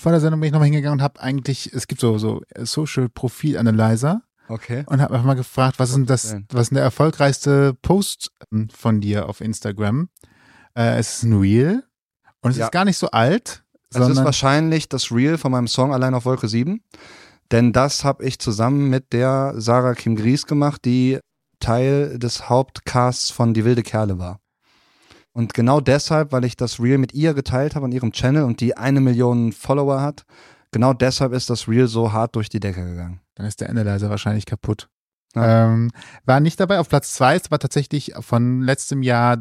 der Sendung bin ich nochmal hingegangen und habe eigentlich, es gibt so Social Profil Analyzer. Okay. Und habe einfach mal gefragt, was ist denn der erfolgreichste Post von dir auf Instagram? Es ist ein Reel Und es ist gar nicht so alt. Es ist wahrscheinlich das Reel von meinem Song Allein auf Wolke 7. Denn das habe ich zusammen mit der Sarah Kim Gries gemacht, die Teil des Hauptcasts von Die wilde Kerle war. Und genau deshalb, weil ich das Reel mit ihr geteilt habe an ihrem Channel und die 1 Million Follower hat, genau deshalb ist das Reel so hart durch die Decke gegangen. Dann ist der Analyzer wahrscheinlich kaputt. Ja. War nicht dabei. Auf Platz 2 ist aber tatsächlich von letztem Jahr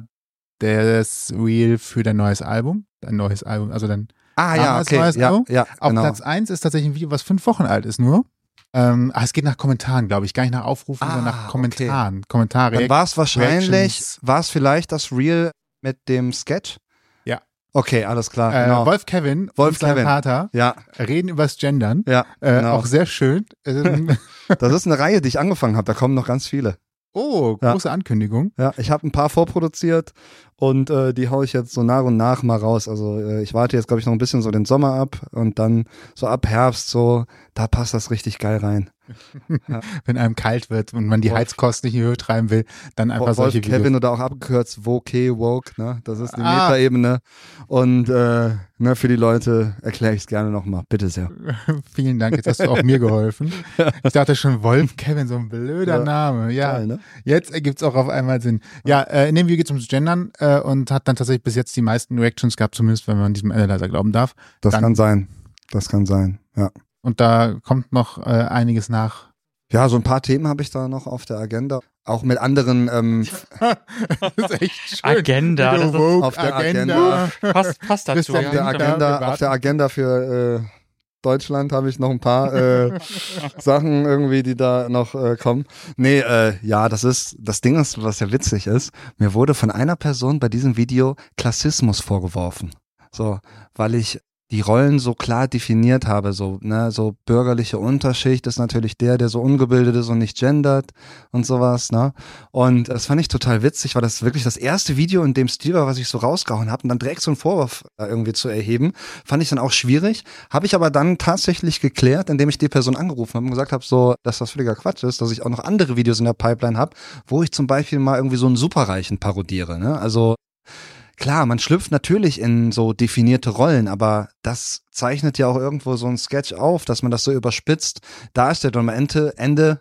das Reel für dein neues Album. Dein neues Album, also dein neues Album. Ja, auf Platz 1 ist tatsächlich ein Video, was 5 Wochen alt ist nur. Es geht nach Kommentaren, glaube ich. Gar nicht nach Aufrufen, sondern nach Kommentaren. Okay. Kommentare. Dann war es vielleicht das Reel mit dem Sketch? Ja. Okay, alles klar. Genau. Wolf Kevin und sein Vater reden übers Gendern. Ja, genau. Auch sehr schön. Das ist eine Reihe, die ich angefangen habe. Da kommen noch ganz viele. Oh, große Ankündigung. Ja, ich habe ein paar vorproduziert und die haue ich jetzt so nach und nach mal raus. Also ich warte jetzt, glaube ich, noch ein bisschen so den Sommer ab und dann so ab Herbst so, da passt das richtig geil rein. Ja. Wenn einem kalt wird und man die Heizkosten nicht in die Höhe treiben will, dann einfach solche Videos. Kevin oder auch abgekürzt Woke, ne? Das ist die Metaebene. Und für die Leute erkläre ich es gerne nochmal. Bitte sehr. Vielen Dank, jetzt hast du auch mir geholfen. Ich dachte schon, Wolf Kevin, so ein blöder Name. Ja, geil, ne? Jetzt ergibt es auch auf einmal Sinn. Ja, in dem Video geht es ums Gendern und hat dann tatsächlich bis jetzt die meisten Reactions gehabt, zumindest wenn man diesem Analyzer glauben darf. Das kann sein, ja. Und da kommt noch einiges nach. Ja, so ein paar Themen habe ich da noch auf der Agenda. Auch mit anderen. Das ist echt schön. Agenda. Das ist auf der Agenda. Passt dazu. Auf der Agenda für Deutschland habe ich noch ein paar Sachen irgendwie, die da noch kommen. Nee, das Ding ist, was ja witzig ist, mir wurde von einer Person bei diesem Video Klassismus vorgeworfen. So, weil ich die Rollen so klar definiert habe, so, ne, so bürgerliche Unterschicht ist natürlich der so ungebildet ist und nicht gendert und sowas, ne, und das fand ich total witzig, weil das wirklich das erste Video in dem Stil war, was ich so rausgehauen habe und dann direkt so einen Vorwurf irgendwie zu erheben, fand ich dann auch schwierig, habe ich aber dann tatsächlich geklärt, indem ich die Person angerufen habe und gesagt habe, so, dass das völliger Quatsch ist, dass ich auch noch andere Videos in der Pipeline habe, wo ich zum Beispiel mal irgendwie so einen Superreichen parodiere, ne, also klar, man schlüpft natürlich in so definierte Rollen, aber das zeichnet ja auch irgendwo so ein Sketch auf, dass man das so überspitzt. Da ist der am Ende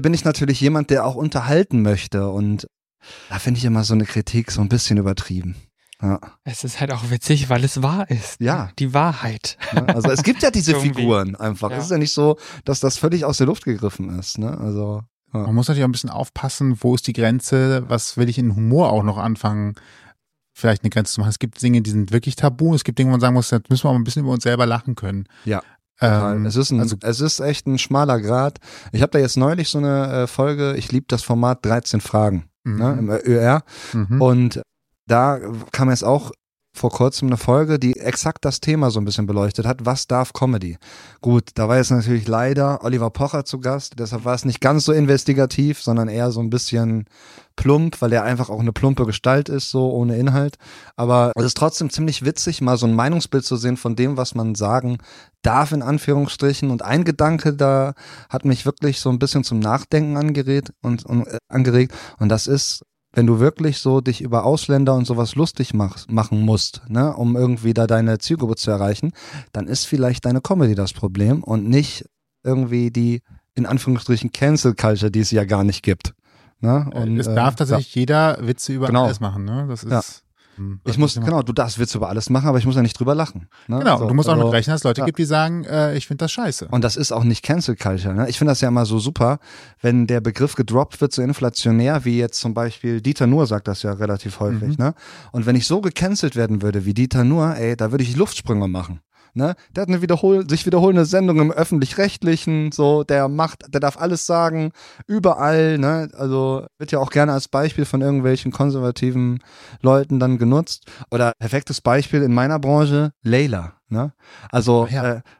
bin ich natürlich jemand, der auch unterhalten möchte und da finde ich immer so eine Kritik so ein bisschen übertrieben. Ja. Es ist halt auch witzig, weil es wahr ist. Ja. Die Wahrheit. Ja, also es gibt ja diese Figuren einfach. Ja. Es ist ja nicht so, dass das völlig aus der Luft gegriffen ist, ne? Also man muss natürlich auch ein bisschen aufpassen, wo ist die Grenze, was will ich in Humor auch noch anfangen, vielleicht eine Grenze zu machen. Es gibt Dinge, die sind wirklich tabu, es gibt Dinge, wo man sagen muss, jetzt müssen wir auch ein bisschen über uns selber lachen können. Ja, es ist echt ein schmaler Grat. Ich habe da jetzt neulich so eine Folge, ich liebe das Format 13 Fragen im ÖR und da kam jetzt auch vor kurzem eine Folge, die exakt das Thema so ein bisschen beleuchtet hat, was darf Comedy? Gut, da war jetzt natürlich leider Oliver Pocher zu Gast, deshalb war es nicht ganz so investigativ, sondern eher so ein bisschen plump, weil er einfach auch eine plumpe Gestalt ist, so ohne Inhalt, aber es ist trotzdem ziemlich witzig, mal so ein Meinungsbild zu sehen von dem, was man sagen darf, in Anführungsstrichen, und ein Gedanke da hat mich wirklich so ein bisschen zum Nachdenken angeregt und das ist, wenn du wirklich so dich über Ausländer und sowas lustig machen musst, ne, um irgendwie da deine Zielgruppe zu erreichen, dann ist vielleicht deine Comedy das Problem und nicht irgendwie die, in Anführungsstrichen, Cancel Culture, die es ja gar nicht gibt. Ne? Und, es darf tatsächlich jeder Witze über alles machen. Ne? Das ist... Ja. Du darfst Witze über alles machen, aber ich muss ja nicht drüber lachen. Ne? Genau, so, du musst auch mit rechnen, dass es Leute gibt, die sagen, ich finde das scheiße. Und das ist auch nicht Cancel Culture. Ne? Ich finde das ja immer so super, wenn der Begriff gedroppt wird, so inflationär, wie jetzt zum Beispiel Dieter Nuhr sagt das ja relativ häufig. Ne? Und wenn ich so gecancelt werden würde wie Dieter Nuhr, da würde ich Luftsprünge machen. Ne? Der hat eine sich wiederholende Sendung im Öffentlich-Rechtlichen, so, der darf alles sagen, überall, ne? Also wird ja auch gerne als Beispiel von irgendwelchen konservativen Leuten dann genutzt. Oder perfektes Beispiel in meiner Branche, Layla. Ne? Also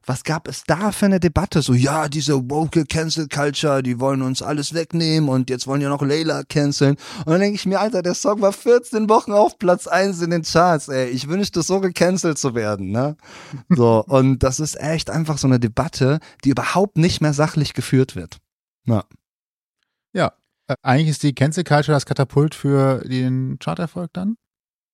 was gab es da für eine Debatte? So, ja, diese woke Cancel Culture, die wollen uns alles wegnehmen und jetzt wollen ja noch Layla canceln. Und dann denke ich mir, Alter, der Song war 14 Wochen auf Platz 1 in den Charts, ey. Ich wünschte, so gecancelt zu werden, ne? So, und das ist echt einfach so eine Debatte, die überhaupt nicht mehr sachlich geführt wird. Ja. Ja, eigentlich ist die Cancel Culture das Katapult für den Charterfolg dann?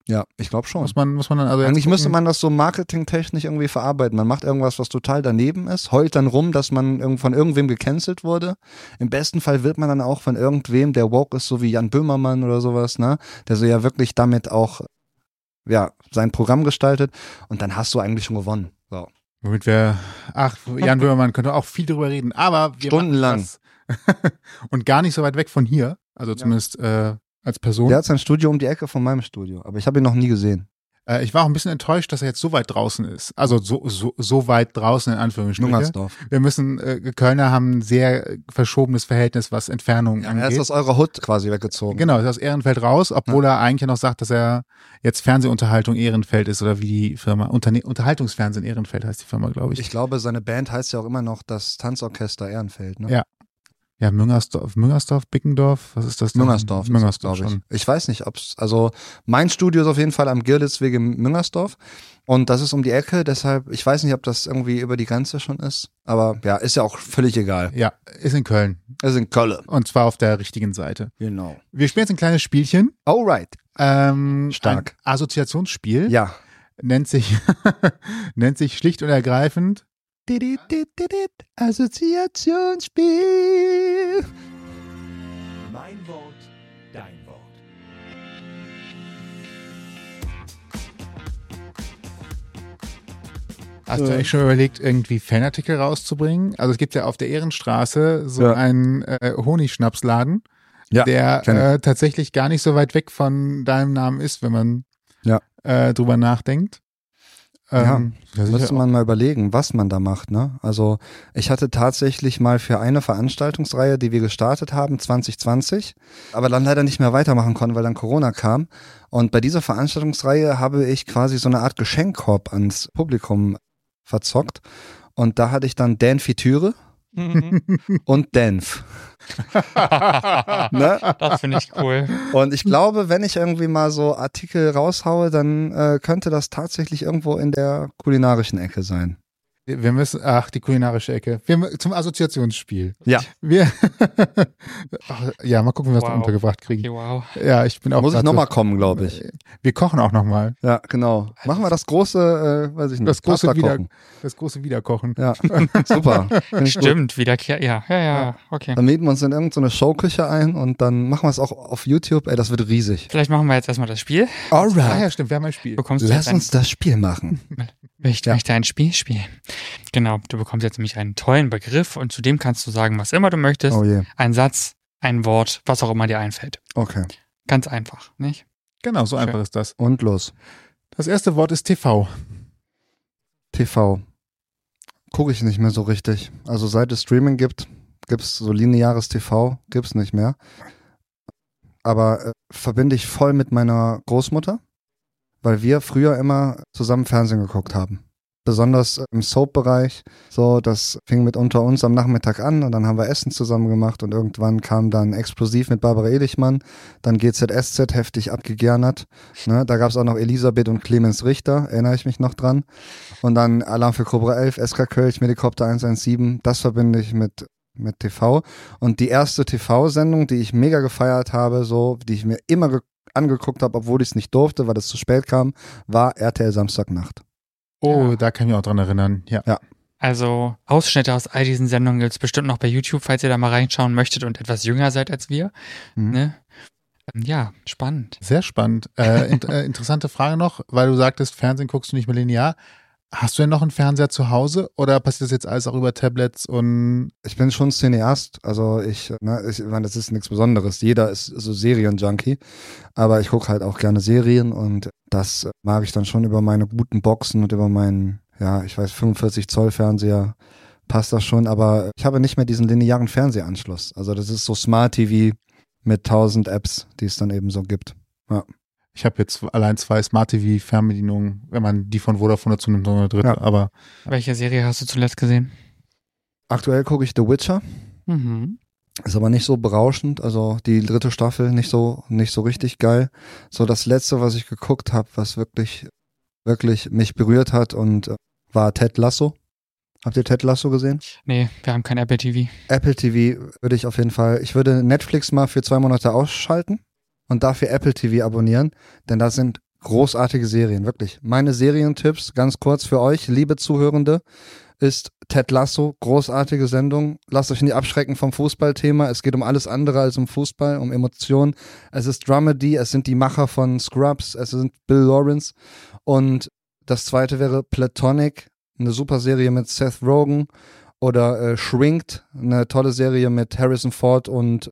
Ja, ich glaube schon. Muss man dann also eigentlich müsste man das so marketingtechnisch irgendwie verarbeiten. Man macht irgendwas, was total daneben ist, heult dann rum, dass man von irgendwem gecancelt wurde. Im besten Fall wird man dann auch von irgendwem, der woke ist, so wie Jan Böhmermann oder sowas, ne, der so ja wirklich damit auch ja sein Programm gestaltet, und dann hast du eigentlich schon gewonnen. So. Womit wir, Jan Böhmermann könnte auch viel drüber reden, aber wir stundenlang das. Und gar nicht so weit weg von hier, also zumindest als Person. Der hat sein Studio um die Ecke von meinem Studio, aber ich habe ihn noch nie gesehen. Ich war auch ein bisschen enttäuscht, dass er jetzt so weit draußen ist. Also so weit draußen in Anführungsstrichen. Müngersdorf. Wir müssen, Kölner haben ein sehr verschobenes Verhältnis, was Entfernungen angeht. Er ist aus eurer Hood quasi weggezogen. Genau, ist aus Ehrenfeld raus, obwohl er eigentlich noch sagt, dass er jetzt Fernsehunterhaltung Ehrenfeld ist oder wie die Firma, Unterhaltungsfernsehen Ehrenfeld heißt die Firma, glaube ich. Ich glaube, seine Band heißt ja auch immer noch das Tanzorchester Ehrenfeld, ne? Ja. Ja, Müngersdorf, Bickendorf, was ist das denn? Müngersdorf, glaube ich. Ich weiß nicht, also mein Studio ist auf jeden Fall am Girlitzweg in Müngersdorf und das ist um die Ecke, deshalb, ich weiß nicht, ob das irgendwie über die Grenze schon ist, aber ja, ist ja auch völlig egal. Ja, ist in Köln. Ist in Köln. Und zwar auf der richtigen Seite. Genau. Wir spielen jetzt ein kleines Spielchen. Alright. Stark. Ein Assoziationsspiel. Ja. Nennt sich schlicht und ergreifend Assoziationsspiel. Mein Wort, dein Wort. Hast du eigentlich schon überlegt, irgendwie Fanartikel rauszubringen? Also es gibt ja auf der Ehrenstraße so einen Honigschnapsladen, der tatsächlich gar nicht so weit weg von deinem Namen ist, wenn man drüber nachdenkt. Ja, müsste man mal überlegen, was man da macht, ne? Also ich hatte tatsächlich mal für eine Veranstaltungsreihe, die wir gestartet haben, 2020, aber dann leider nicht mehr weitermachen konnten, weil dann Corona kam. Und bei dieser Veranstaltungsreihe habe ich quasi so eine Art Geschenkkorb ans Publikum verzockt. Und da hatte ich dann Danfitüre und Denf. Ne? Das finde ich cool. Und ich glaube, wenn ich irgendwie mal so Artikel raushaue, dann könnte das tatsächlich irgendwo in der kulinarischen Ecke sein. Wir müssen, die kulinarische Ecke. Zum Assoziationsspiel. Ja. Mal gucken, wie wir das untergebracht kriegen. Okay, wow. Ja, ich bin auch. Muss ich nochmal kommen, glaube ich. Wir kochen auch nochmal. Ja, genau. Machen wir das große, weiß ich nicht. Das große Wiederkochen. Ja. Super. Stimmt, Wiederkehr. Ja. Okay. Dann mieten wir uns in irgendeine Showküche ein und dann machen wir es auch auf YouTube. Ey, das wird riesig. Vielleicht machen wir jetzt erstmal das Spiel. Alright. Ja, stimmt. Wir haben ein Spiel. Lass uns das Spiel machen. Ich möchte ein Spiel spielen. Genau, du bekommst jetzt nämlich einen tollen Begriff und zu dem kannst du sagen, was immer du möchtest. Oh yeah. Ein Satz, ein Wort, was auch immer dir einfällt. Okay. Ganz einfach, nicht? Genau, so einfach ist das. Und los. Das erste Wort ist TV. TV. Gucke ich nicht mehr so richtig. Also seit es Streaming gibt, gibt es so lineares TV, gibt es nicht mehr. Aber verbinde ich voll mit meiner Großmutter, weil wir früher immer zusammen Fernsehen geguckt haben. Besonders im Soap-Bereich. So, das fing mit Unter uns am Nachmittag an und dann haben wir Essen zusammen gemacht und irgendwann kam dann Explosiv mit Barbara Elichmann, dann GZSZ, heftig abgegernert. Ne? Da gab es auch noch Elisabeth und Clemens Richter, erinnere ich mich noch dran. Und dann Alarm für Cobra 11, SK Kölsch, Medikopter 117, das verbinde ich mit TV. Und die erste TV-Sendung, die ich mega gefeiert habe, so, die ich mir immer angeguckt habe, obwohl ich es nicht durfte, weil das zu spät kam, war RTL Samstagnacht. Oh, ja. Da kann ich mich auch dran erinnern, ja. Also Ausschnitte aus all diesen Sendungen gibt es bestimmt noch bei YouTube, falls ihr da mal reinschauen möchtet und etwas jünger seid als wir. Mhm. Ne? Ja, spannend. Sehr spannend. Interessante Frage noch, weil du sagtest, Fernsehen guckst du nicht mehr linear. Hast du denn noch einen Fernseher zu Hause oder passiert das jetzt alles auch über Tablets und? Ich bin schon Cineast, also ich meine, das ist nichts Besonderes. Jeder ist so Serienjunkie, aber ich gucke halt auch gerne Serien und das mag ich dann schon über meine guten Boxen und über meinen, 45 Zoll Fernseher passt das schon, aber ich habe nicht mehr diesen linearen Fernsehanschluss. Also das ist so Smart TV mit 1000 Apps, die es dann eben so gibt, ja. Ich habe jetzt allein 2 Smart-TV-Fernbedienungen, wenn man die von Vodafone dazu nimmt, oder eine dritte, aber... Welche Serie hast du zuletzt gesehen? Aktuell gucke ich The Witcher. Mhm. Ist aber nicht so berauschend, also die dritte Staffel nicht so richtig geil. So das letzte, was ich geguckt habe, was wirklich, wirklich mich berührt hat und war Ted Lasso. Habt ihr Ted Lasso gesehen? Nee, wir haben kein Apple TV. Apple TV würde ich auf jeden Fall... Ich würde Netflix mal für 2 Monate ausschalten. Und dafür Apple TV abonnieren, denn da sind Großartige Serien, wirklich. Meine Serientipps, ganz kurz für euch, liebe Zuhörende, ist Ted Lasso, großartige Sendung. Lasst euch nicht abschrecken vom Fußballthema. Es geht um alles andere als um Fußball, um Emotionen. Es ist Dramedy, es sind die Macher von Scrubs, es sind Bill Lawrence. Und das zweite wäre Platonic, eine super Serie mit Seth Rogen. Oder Shrinked, eine tolle Serie mit Harrison Ford und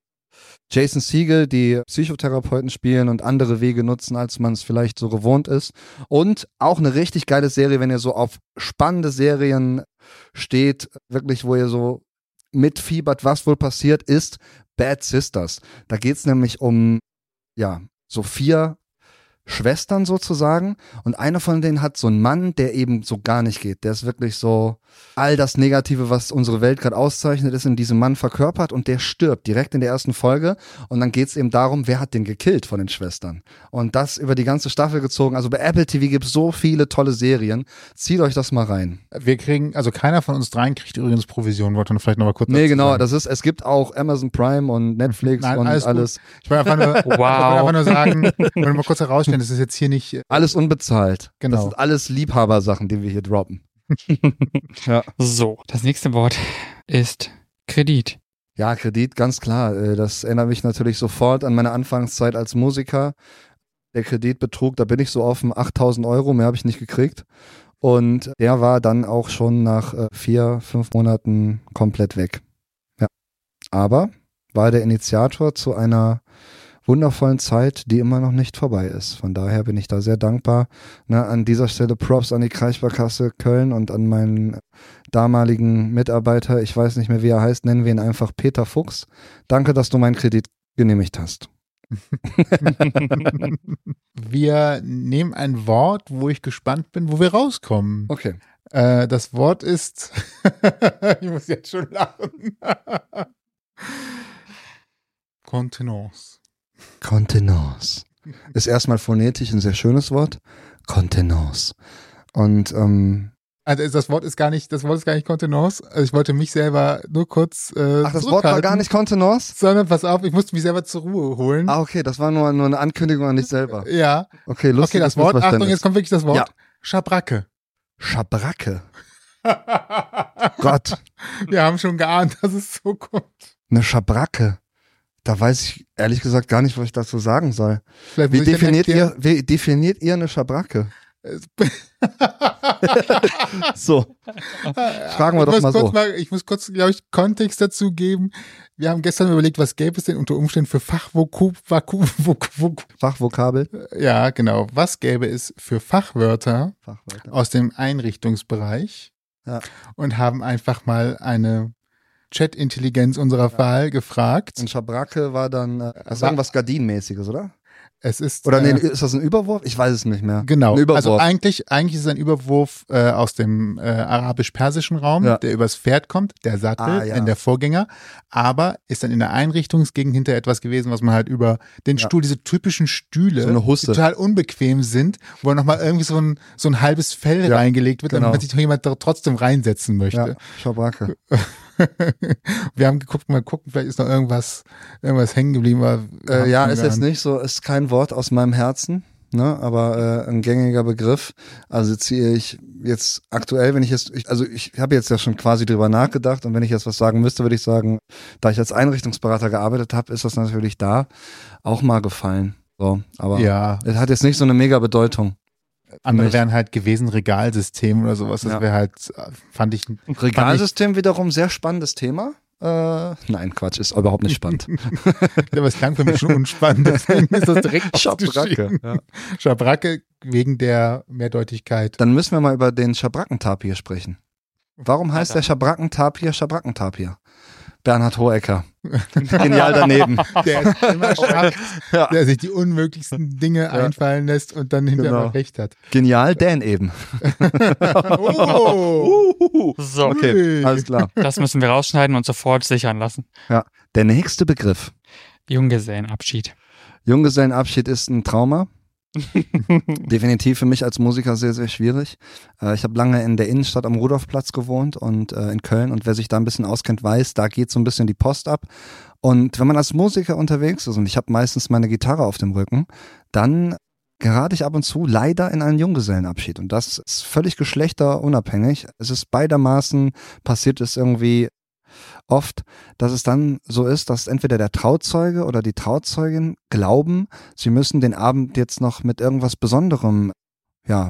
Jason Segel, die Psychotherapeuten spielen und andere Wege nutzen, als man es vielleicht so gewohnt ist. Und auch eine richtig geile Serie, wenn ihr so auf spannende Serien steht, wirklich, wo ihr so mitfiebert, was wohl passiert ist, Bad Sisters. Da geht es nämlich um, ja, so 4 Schwestern sozusagen, und einer von denen hat so einen Mann, der eben so gar nicht geht, der ist wirklich so, all das Negative, was unsere Welt gerade auszeichnet, ist in diesem Mann verkörpert, und der stirbt direkt in der ersten Folge, und dann geht es eben darum, wer hat den gekillt von den Schwestern, und das über die ganze Staffel gezogen. Also bei Apple TV gibt es so viele tolle Serien, zieht euch das mal rein. Wir kriegen, also keiner von uns dreien kriegt übrigens Provision, wollte man vielleicht nochmal kurz dazu sagen. Das ist, es gibt auch Amazon Prime und Netflix. Nein, und alles. Ich wollte einfach nur, sagen, wenn wir mal kurz herausstellen, das ist jetzt hier nicht... Alles unbezahlt. Genau. Das sind alles Liebhabersachen, die wir hier droppen. Ja. So, das nächste Wort ist Kredit. Ja, Kredit, ganz klar. Das erinnert mich natürlich sofort an meine Anfangszeit als Musiker. Der Kreditbetrug, da bin ich so offen, 8.000 Euro, mehr habe ich nicht gekriegt. Und der war dann auch schon nach 4-5 Monaten komplett weg. Ja. Aber war der Initiator zu einer wundervollen Zeit, die immer noch nicht vorbei ist. Von daher bin ich da sehr dankbar. Na, an dieser Stelle Props an die Kreissparkasse Köln und an meinen damaligen Mitarbeiter. Ich weiß nicht mehr, wie er heißt. Nennen wir ihn einfach Peter Fuchs. Danke, dass du meinen Kredit genehmigt hast. Wir nehmen ein Wort, wo ich gespannt bin, wo wir rauskommen. Okay. Das Wort ist... Ich muss jetzt schon lachen. Kontenance. Kontenance. Ist erstmal phonetisch ein sehr schönes Wort. Kontenance. Und also das Wort ist gar nicht Kontenance. Also ich wollte mich selber nur kurz zurückhalten. Ach, das Wort war gar nicht Kontenance? Sondern pass auf, ich musste mich selber zur Ruhe holen. Ah, okay, das war nur eine Ankündigung an dich selber. Ja. Okay, lustig. Okay, das Wort, Achtung, jetzt kommt wirklich das Wort. Ja. Schabracke. Schabracke. Gott. Wir haben schon geahnt, dass es so kommt. Eine Schabracke. Da weiß ich ehrlich gesagt gar nicht, was ich dazu sagen soll. Wie definiert ihr eine Schabracke? So. Fragen wir doch mal so. Ich muss kurz, glaube ich, Kontext dazu geben. Wir haben gestern überlegt, was gäbe es denn unter Umständen für Fachvokabel? Ja, genau. Was gäbe es für Fachwörter. Aus dem Einrichtungsbereich? Ja. Und haben einfach mal eine Chat-Intelligenz unserer Wahl gefragt. Und Schabracke war dann irgendwas Gardinenmäßiges, oder? Es ist... Oder ist das ein Überwurf? Ich weiß es nicht mehr. Genau. Also eigentlich ist es ein Überwurf aus dem arabisch-persischen Raum, der übers Pferd kommt, der Sattel, der Vorgänger, aber ist dann in der Einrichtungsgegend hinter etwas gewesen, was man halt über den Stuhl, diese typischen Stühle, so eine Husse, die total unbequem sind, wo nochmal irgendwie so ein halbes Fell reingelegt wird, damit sich jemand trotzdem reinsetzen möchte. Ja, Schabracke. Wir haben geguckt, mal gucken, vielleicht ist noch irgendwas hängen geblieben. Ist jetzt nicht so, ist kein Wort aus meinem Herzen, ne? Aber ein gängiger Begriff. Also ziehe ich jetzt aktuell, ich habe jetzt ja schon quasi drüber nachgedacht, und wenn ich jetzt was sagen müsste, würde ich sagen, da ich als Einrichtungsberater gearbeitet habe, ist das natürlich da auch mal gefallen. So, aber es hat jetzt nicht so eine mega Bedeutung. Andere wären halt gewesen Regalsystem oder sowas. Das wäre halt, fand ich... Regalsystem wiederum sehr spannendes Thema. Nein, Quatsch, ist überhaupt nicht spannend. Aber es klang für mich schon unspannend. Deswegen ist das direkt Schabracke. Ja. Schabracke wegen der Mehrdeutigkeit. Dann müssen wir mal über den Schabrackentapir sprechen. Warum heißt der Schabrackentapir Schabrackentapir? Bernhard Hohecker. Genial daneben. Der ist immer stark, der sich die unmöglichsten Dinge einfallen lässt und dann hinterher recht hat. Genial, Dan eben. So. Okay, alles klar. Das müssen wir rausschneiden und sofort sichern lassen. Ja. Der nächste Begriff. Junggesellenabschied. Junggesellenabschied ist ein Trauma. Definitiv für mich als Musiker sehr, sehr schwierig. Ich habe lange in der Innenstadt am Rudolfplatz gewohnt und in Köln, und wer sich da ein bisschen auskennt, weiß, da geht so ein bisschen die Post ab. Und wenn man als Musiker unterwegs ist, und ich habe meistens meine Gitarre auf dem Rücken, dann gerate ich ab und zu leider in einen Junggesellenabschied. Und das ist völlig geschlechterunabhängig. Es ist beidermaßen passiert es irgendwie oft, dass es dann so ist, dass entweder der Trauzeuge oder die Trauzeugin glauben, sie müssen den Abend jetzt noch mit irgendwas Besonderem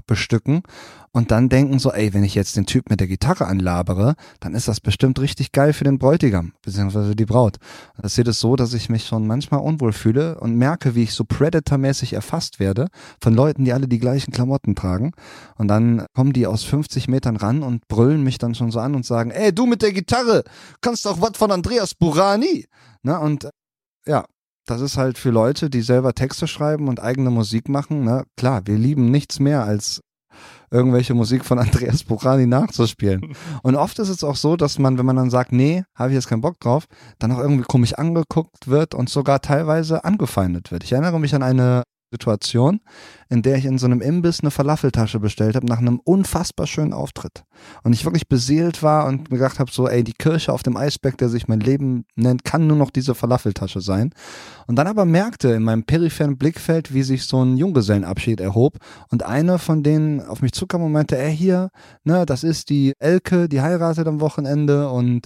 bestücken und dann denken so, ey, wenn ich jetzt den Typ mit der Gitarre anlabere, dann ist das bestimmt richtig geil für den Bräutigam, beziehungsweise die Braut. Das sieht es so, dass ich mich schon manchmal unwohl fühle und merke, wie ich so Predator-mäßig erfasst werde von Leuten, die alle die gleichen Klamotten tragen und dann kommen die aus 50 Metern ran und brüllen mich dann schon so an und sagen, ey, du mit der Gitarre, kannst doch was von Andreas Bourani? Na, und ja, das ist halt für Leute, die selber Texte schreiben und eigene Musik machen. Na klar, wir lieben nichts mehr, als irgendwelche Musik von Andreas Bourani nachzuspielen. Und oft ist es auch so, dass man, wenn man dann sagt, nee, habe ich jetzt keinen Bock drauf, dann auch irgendwie komisch angeguckt wird und sogar teilweise angefeindet wird. Ich erinnere mich an eine Situation, in der ich in so einem Imbiss eine Falafeltasche bestellt habe nach einem unfassbar schönen Auftritt. Und ich wirklich beseelt war und mir gedacht habe so, ey, die Kirsche auf dem Eisberg, der sich mein Leben nennt, kann nur noch diese Falafeltasche sein. Und dann aber merkte in meinem peripheren Blickfeld, wie sich so ein Junggesellenabschied erhob und eine von denen auf mich zukam und meinte, ey, hier, ne, das ist die Elke, die heiratet am Wochenende und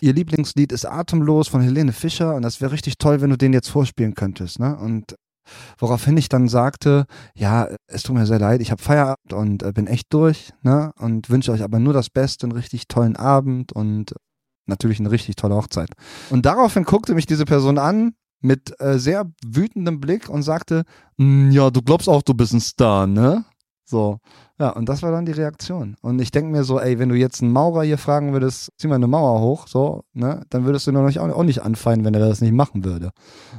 ihr Lieblingslied ist Atemlos von Helene Fischer und das wäre richtig toll, wenn du den jetzt vorspielen könntest, ne? Und woraufhin ich dann sagte, ja, es tut mir sehr leid, ich habe Feierabend und bin echt durch, ne? Und wünsche euch aber nur das Beste, einen richtig tollen Abend und natürlich eine richtig tolle Hochzeit. Und daraufhin guckte mich diese Person an mit sehr wütendem Blick und sagte, ja, du glaubst auch, du bist ein Star, ne? So, ja, und das war dann die Reaktion. Und ich denke mir so, ey, wenn du jetzt einen Maurer hier fragen würdest, zieh mal eine Mauer hoch, so, ne, dann würdest du ihn auch nicht anfeinden, wenn er das nicht machen würde.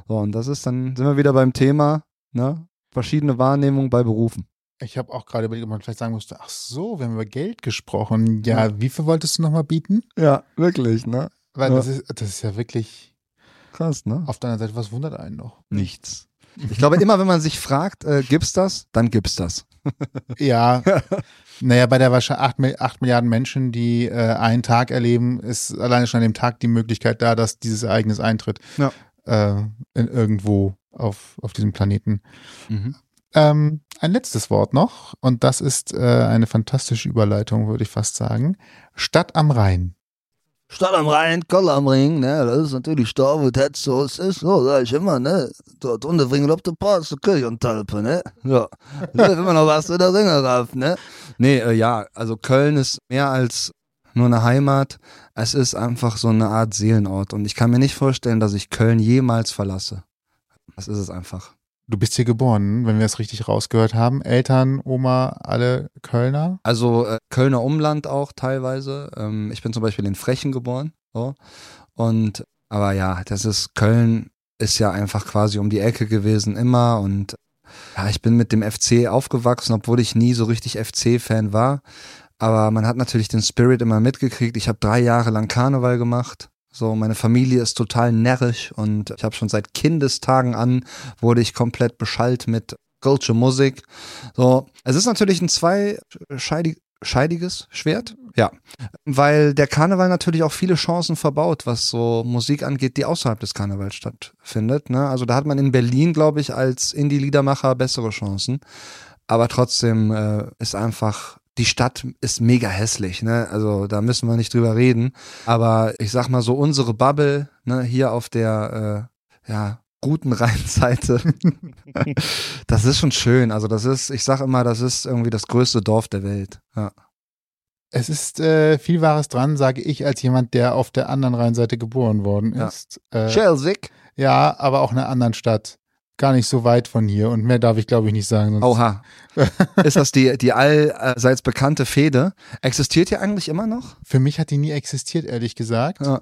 So, und das ist dann, sind wir wieder beim Thema, ne, verschiedene Wahrnehmungen bei Berufen. Ich habe auch gerade überlegt, ob man vielleicht sagen musste, ach so, wir haben über Geld gesprochen. Ja, wie viel wolltest du nochmal bieten? Ja, wirklich, ne? Weil das ist ja wirklich krass, ne? Auf deiner Seite, was wundert einen noch? Nichts. Ich glaube, immer wenn man sich fragt, gibt's das, dann gibt's das. Ja, naja, bei der wahrscheinlich 8 Milliarden Menschen, die einen Tag erleben, ist alleine schon an dem Tag die Möglichkeit da, dass dieses Ereignis eintritt. Ja. Irgendwo auf diesem Planeten. Mhm. Ein letztes Wort noch und das ist eine fantastische Überleitung, würde ich fast sagen. Stadt am Rhein. Stadt am Rhein, Koller am Ring, ne, das ist natürlich da, wo das so ist, so sag ich immer, ne, dort unterbringen, ob du passt, Kirche und Talpe, ne, ja, wenn man noch was in der Ringe rafft, ne. Nee, also Köln ist mehr als nur eine Heimat, es ist einfach so eine Art Seelenort und ich kann mir nicht vorstellen, dass ich Köln jemals verlasse, das ist es einfach. Du bist hier geboren, wenn wir es richtig rausgehört haben. Eltern, Oma, alle Kölner? Also Kölner Umland auch teilweise. Ich bin zum Beispiel in Frechen geboren. So. Aber ja, Köln ist ja einfach quasi um die Ecke gewesen immer. Und ja, ich bin mit dem FC aufgewachsen, obwohl ich nie so richtig FC-Fan war. Aber man hat natürlich den Spirit immer mitgekriegt. Ich habe 3 Jahre lang Karneval gemacht. So, meine Familie ist total närrisch und ich habe schon seit Kindestagen an, wurde ich komplett beschallt mit Kölscher Musik. So, es ist natürlich ein zweischneidiges Schwert, ja, weil der Karneval natürlich auch viele Chancen verbaut, was so Musik angeht, die außerhalb des Karnevals stattfindet, ne? Also da hat man in Berlin, glaube ich, als Indie-Liedermacher bessere Chancen, aber trotzdem ist einfach... Die Stadt ist mega hässlich, ne? Also da müssen wir nicht drüber reden. Aber ich sag mal so, unsere Bubble, ne, hier auf der guten Rheinseite, das ist schon schön. Also ich sag immer, das ist irgendwie das größte Dorf der Welt. Ja. Es ist viel Wahres dran, sage ich, als jemand, der auf der anderen Rheinseite geboren worden ist. Ja. Schelsig. Ja, aber auch in einer anderen Stadt. Gar nicht so weit von hier und mehr darf ich, glaube ich, nicht sagen. Sonst Oha. Ist das die allseits bekannte Fehde? Existiert die eigentlich immer noch? Für mich hat die nie existiert, ehrlich gesagt. Ja.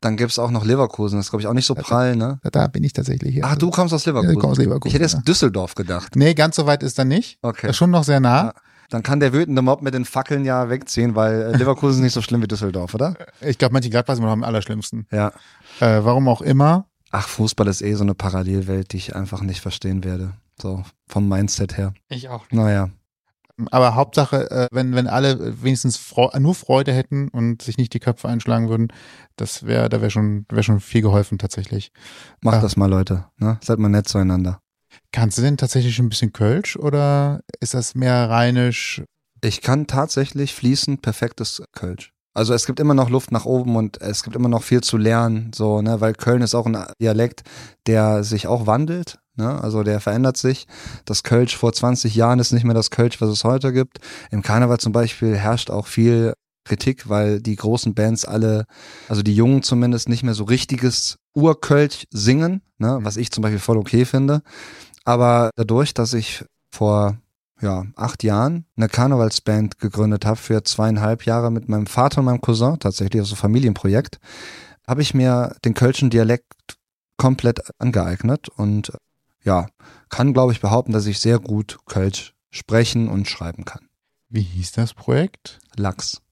Dann gäbe es auch noch Leverkusen, das ist, glaube ich, auch nicht so prall, ne? Da bin ich tatsächlich hier. Ach, du kommst aus Leverkusen? Ja, ich komme aus Leverkusen. Ich hätte jetzt Düsseldorf gedacht. Nee, ganz so weit ist dann nicht. Okay. Das ist schon noch sehr nah. Ja. Dann kann der wütende Mob mit den Fackeln ja wegziehen, weil Leverkusen ist nicht so schlimm wie Düsseldorf, oder? Ich glaube, Mönchengladbach ist immer noch am allerschlimmsten. Ja. Warum auch immer. Ach, Fußball ist eh so eine Parallelwelt, die ich einfach nicht verstehen werde. So, vom Mindset her. Ich auch nicht. Naja. Aber Hauptsache, wenn alle wenigstens nur Freude hätten und sich nicht die Köpfe einschlagen würden, da wäre schon viel geholfen tatsächlich. Macht das mal, Leute. Ne? Seid mal nett zueinander. Kannst du denn tatsächlich ein bisschen Kölsch oder ist das mehr rheinisch? Ich kann tatsächlich fließend perfektes Kölsch. Also es gibt immer noch Luft nach oben und es gibt immer noch viel zu lernen, so, ne, weil Köln ist auch ein Dialekt, der sich auch wandelt, ne, also der verändert sich. Das Kölsch vor 20 Jahren ist nicht mehr das Kölsch, was es heute gibt. Im Karneval zum Beispiel herrscht auch viel Kritik, weil die großen Bands alle, also die Jungen zumindest, nicht mehr so richtiges Urkölsch singen, ne, was ich zum Beispiel voll okay finde. Aber dadurch, dass ich vor 8 Jahren eine Karnevalsband gegründet habe für 2,5 Jahre mit meinem Vater und meinem Cousin, tatsächlich, also Familienprojekt, habe ich mir den kölschen Dialekt komplett angeeignet und ja, kann, glaube ich, behaupten, dass ich sehr gut Kölsch sprechen und schreiben kann. Wie hieß das Projekt? Lachs.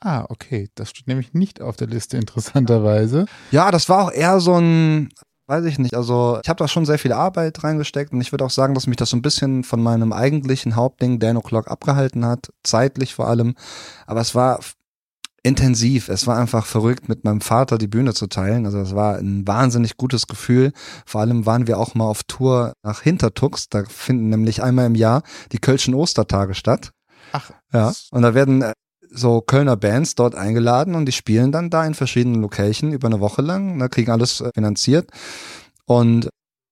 Ah, okay. Das steht nämlich nicht auf der Liste, interessanterweise. Ja, das war auch eher so ein, weiß ich nicht, also ich habe da schon sehr viel Arbeit reingesteckt und ich würde auch sagen, dass mich das so ein bisschen von meinem eigentlichen Hauptding Dan O'Clock abgehalten hat, zeitlich vor allem, aber es war intensiv, es war einfach verrückt, mit meinem Vater die Bühne zu teilen, also es war ein wahnsinnig gutes Gefühl, vor allem waren wir auch mal auf Tour nach Hintertux, da finden nämlich einmal im Jahr die Kölschen Ostertage statt. Ach. Ja, und da werden so Kölner Bands dort eingeladen und die spielen dann da in verschiedenen Locations über eine Woche lang, ne, kriegen alles finanziert und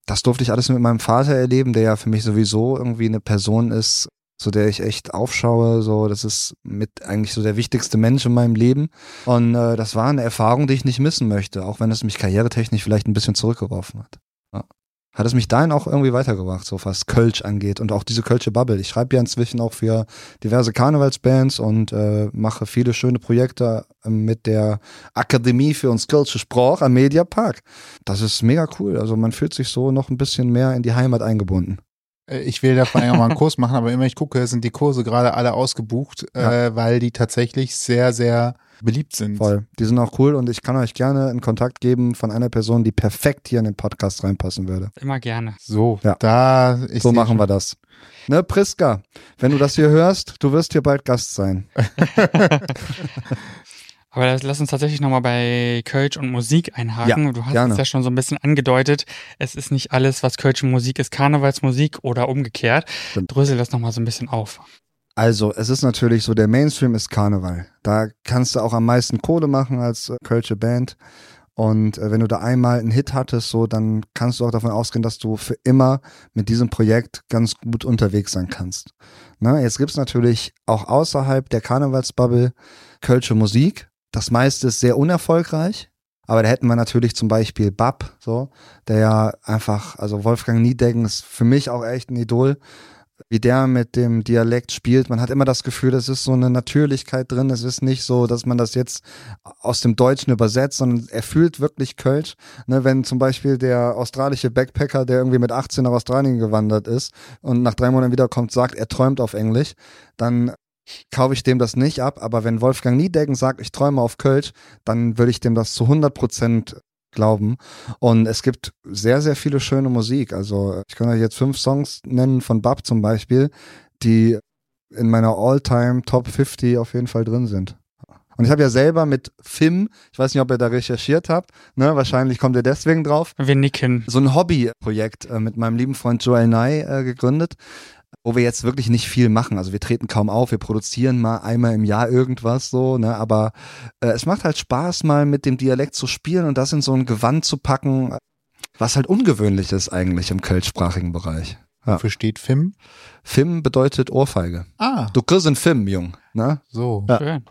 das durfte ich alles mit meinem Vater erleben, der ja für mich sowieso irgendwie eine Person ist, zu der ich echt aufschaue, so, das ist mit eigentlich so der wichtigste Mensch in meinem Leben und das war eine Erfahrung, die ich nicht missen möchte, auch wenn es mich karrieretechnisch vielleicht ein bisschen zurückgeworfen hat. Ja. Hat es mich dahin auch irgendwie weitergebracht, so was Kölsch angeht und auch diese Kölsche Bubble. Ich schreibe ja inzwischen auch für diverse Karnevalsbands und mache viele schöne Projekte mit der Akademie für uns Kölsche Sprache am Mediapark. Das ist mega cool. Also man fühlt sich so noch ein bisschen mehr in die Heimat eingebunden. Ich will davon ja mal einen Kurs machen, aber immer ich gucke, sind die Kurse gerade alle ausgebucht, ja, weil die tatsächlich sehr, sehr beliebt sind. Voll. Die sind auch cool und ich kann euch gerne einen Kontakt geben von einer Person, die perfekt hier in den Podcast reinpassen würde. Immer gerne. So, ja. So machen wir das. Ne, Priska, wenn du das hier hörst, du wirst hier bald Gast sein. Aber lass uns tatsächlich nochmal bei Kölsch und Musik einhaken. Ja, du hast es ja schon so ein bisschen angedeutet. Es ist nicht alles, was Kölsche Musik ist, Karnevalsmusik oder umgekehrt. Stimmt. Drösel das nochmal so ein bisschen auf. Also, es ist natürlich so, der Mainstream ist Karneval. Da kannst du auch am meisten Kohle machen als Kölsche Band. Und wenn du da einmal einen Hit hattest, so, dann kannst du auch davon ausgehen, dass du für immer mit diesem Projekt ganz gut unterwegs sein kannst. Na, jetzt gibt's natürlich auch außerhalb der Karnevalsbubble Kölsche Musik. Das meiste ist sehr unerfolgreich. Aber da hätten wir natürlich zum Beispiel BAP, so, der ja einfach, also Wolfgang Niedecken ist für mich auch echt ein Idol, wie der mit dem Dialekt spielt. Man hat immer das Gefühl, es ist so eine Natürlichkeit drin. Es ist nicht so, dass man das jetzt aus dem Deutschen übersetzt, sondern er fühlt wirklich Kölsch. Ne, wenn zum Beispiel der australische Backpacker, der irgendwie mit 18 nach Australien gewandert ist und nach 3 Monaten wiederkommt, sagt, er träumt auf Englisch, dann kaufe ich dem das nicht ab. Aber wenn Wolfgang Niedecken sagt, ich träume auf Kölsch, dann würde ich dem das zu 100% glauben. Und es gibt sehr, sehr viele schöne Musik. Also ich kann euch jetzt 5 Songs nennen von BAP zum Beispiel, die in meiner All-Time Top 50 auf jeden Fall drin sind. Und ich habe ja selber mit Fim, ich weiß nicht, ob ihr da recherchiert habt, ne, wahrscheinlich kommt ihr deswegen drauf. Wir nicken. So ein Hobbyprojekt mit meinem lieben Freund Joel Nye gegründet, wo wir jetzt wirklich nicht viel machen. Also wir treten kaum auf, wir produzieren mal einmal im Jahr irgendwas so, ne? Aber es macht halt Spaß, mal mit dem Dialekt zu spielen und das in so ein Gewand zu packen, was halt ungewöhnlich ist eigentlich im kölschsprachigen Bereich. Ja. Wofür steht Fim? Fim bedeutet Ohrfeige. Ah. Du kriegst einen Fim, Jung. Ne? So. Ja. Schön.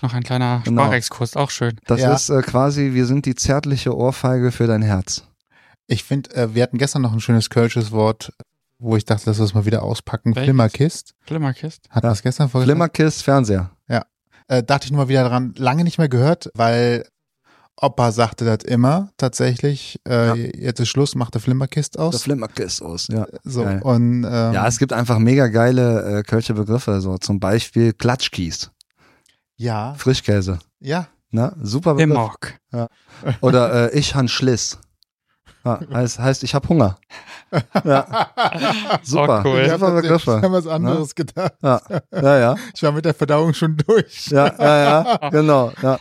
Noch ein kleiner Sprachexkurs, genau. Auch schön. Das ist quasi, wir sind die zärtliche Ohrfeige für dein Herz. Ich finde, wir hatten gestern noch ein schönes kölsches Wort, wo ich dachte, lass uns mal wieder auspacken. Flimmerkist. Flimmerkist. Hat das gestern vorgestellt? Flimmerkist, Fernseher. Ja. Dachte ich nur mal wieder dran, lange nicht mehr gehört, weil Opa sagte das immer tatsächlich. Jetzt ist Schluss, macht der Flimmerkist aus. Der Flimmerkist aus, ja. So, und, ja, es gibt einfach mega geile kölsche Begriffe, so zum Beispiel Klatschkies. Ja. Frischkäse. Ja. Na, super Begriff. Imok. Ja. Oder ich han Schliss. Ja, heißt, ich habe Hunger. Ja. Super. Oh, cool. Ich habe was anderes gedacht. Ja. Ja, ja. Ich war mit der Verdauung schon durch. Ja, ja, ja. Genau. Ja,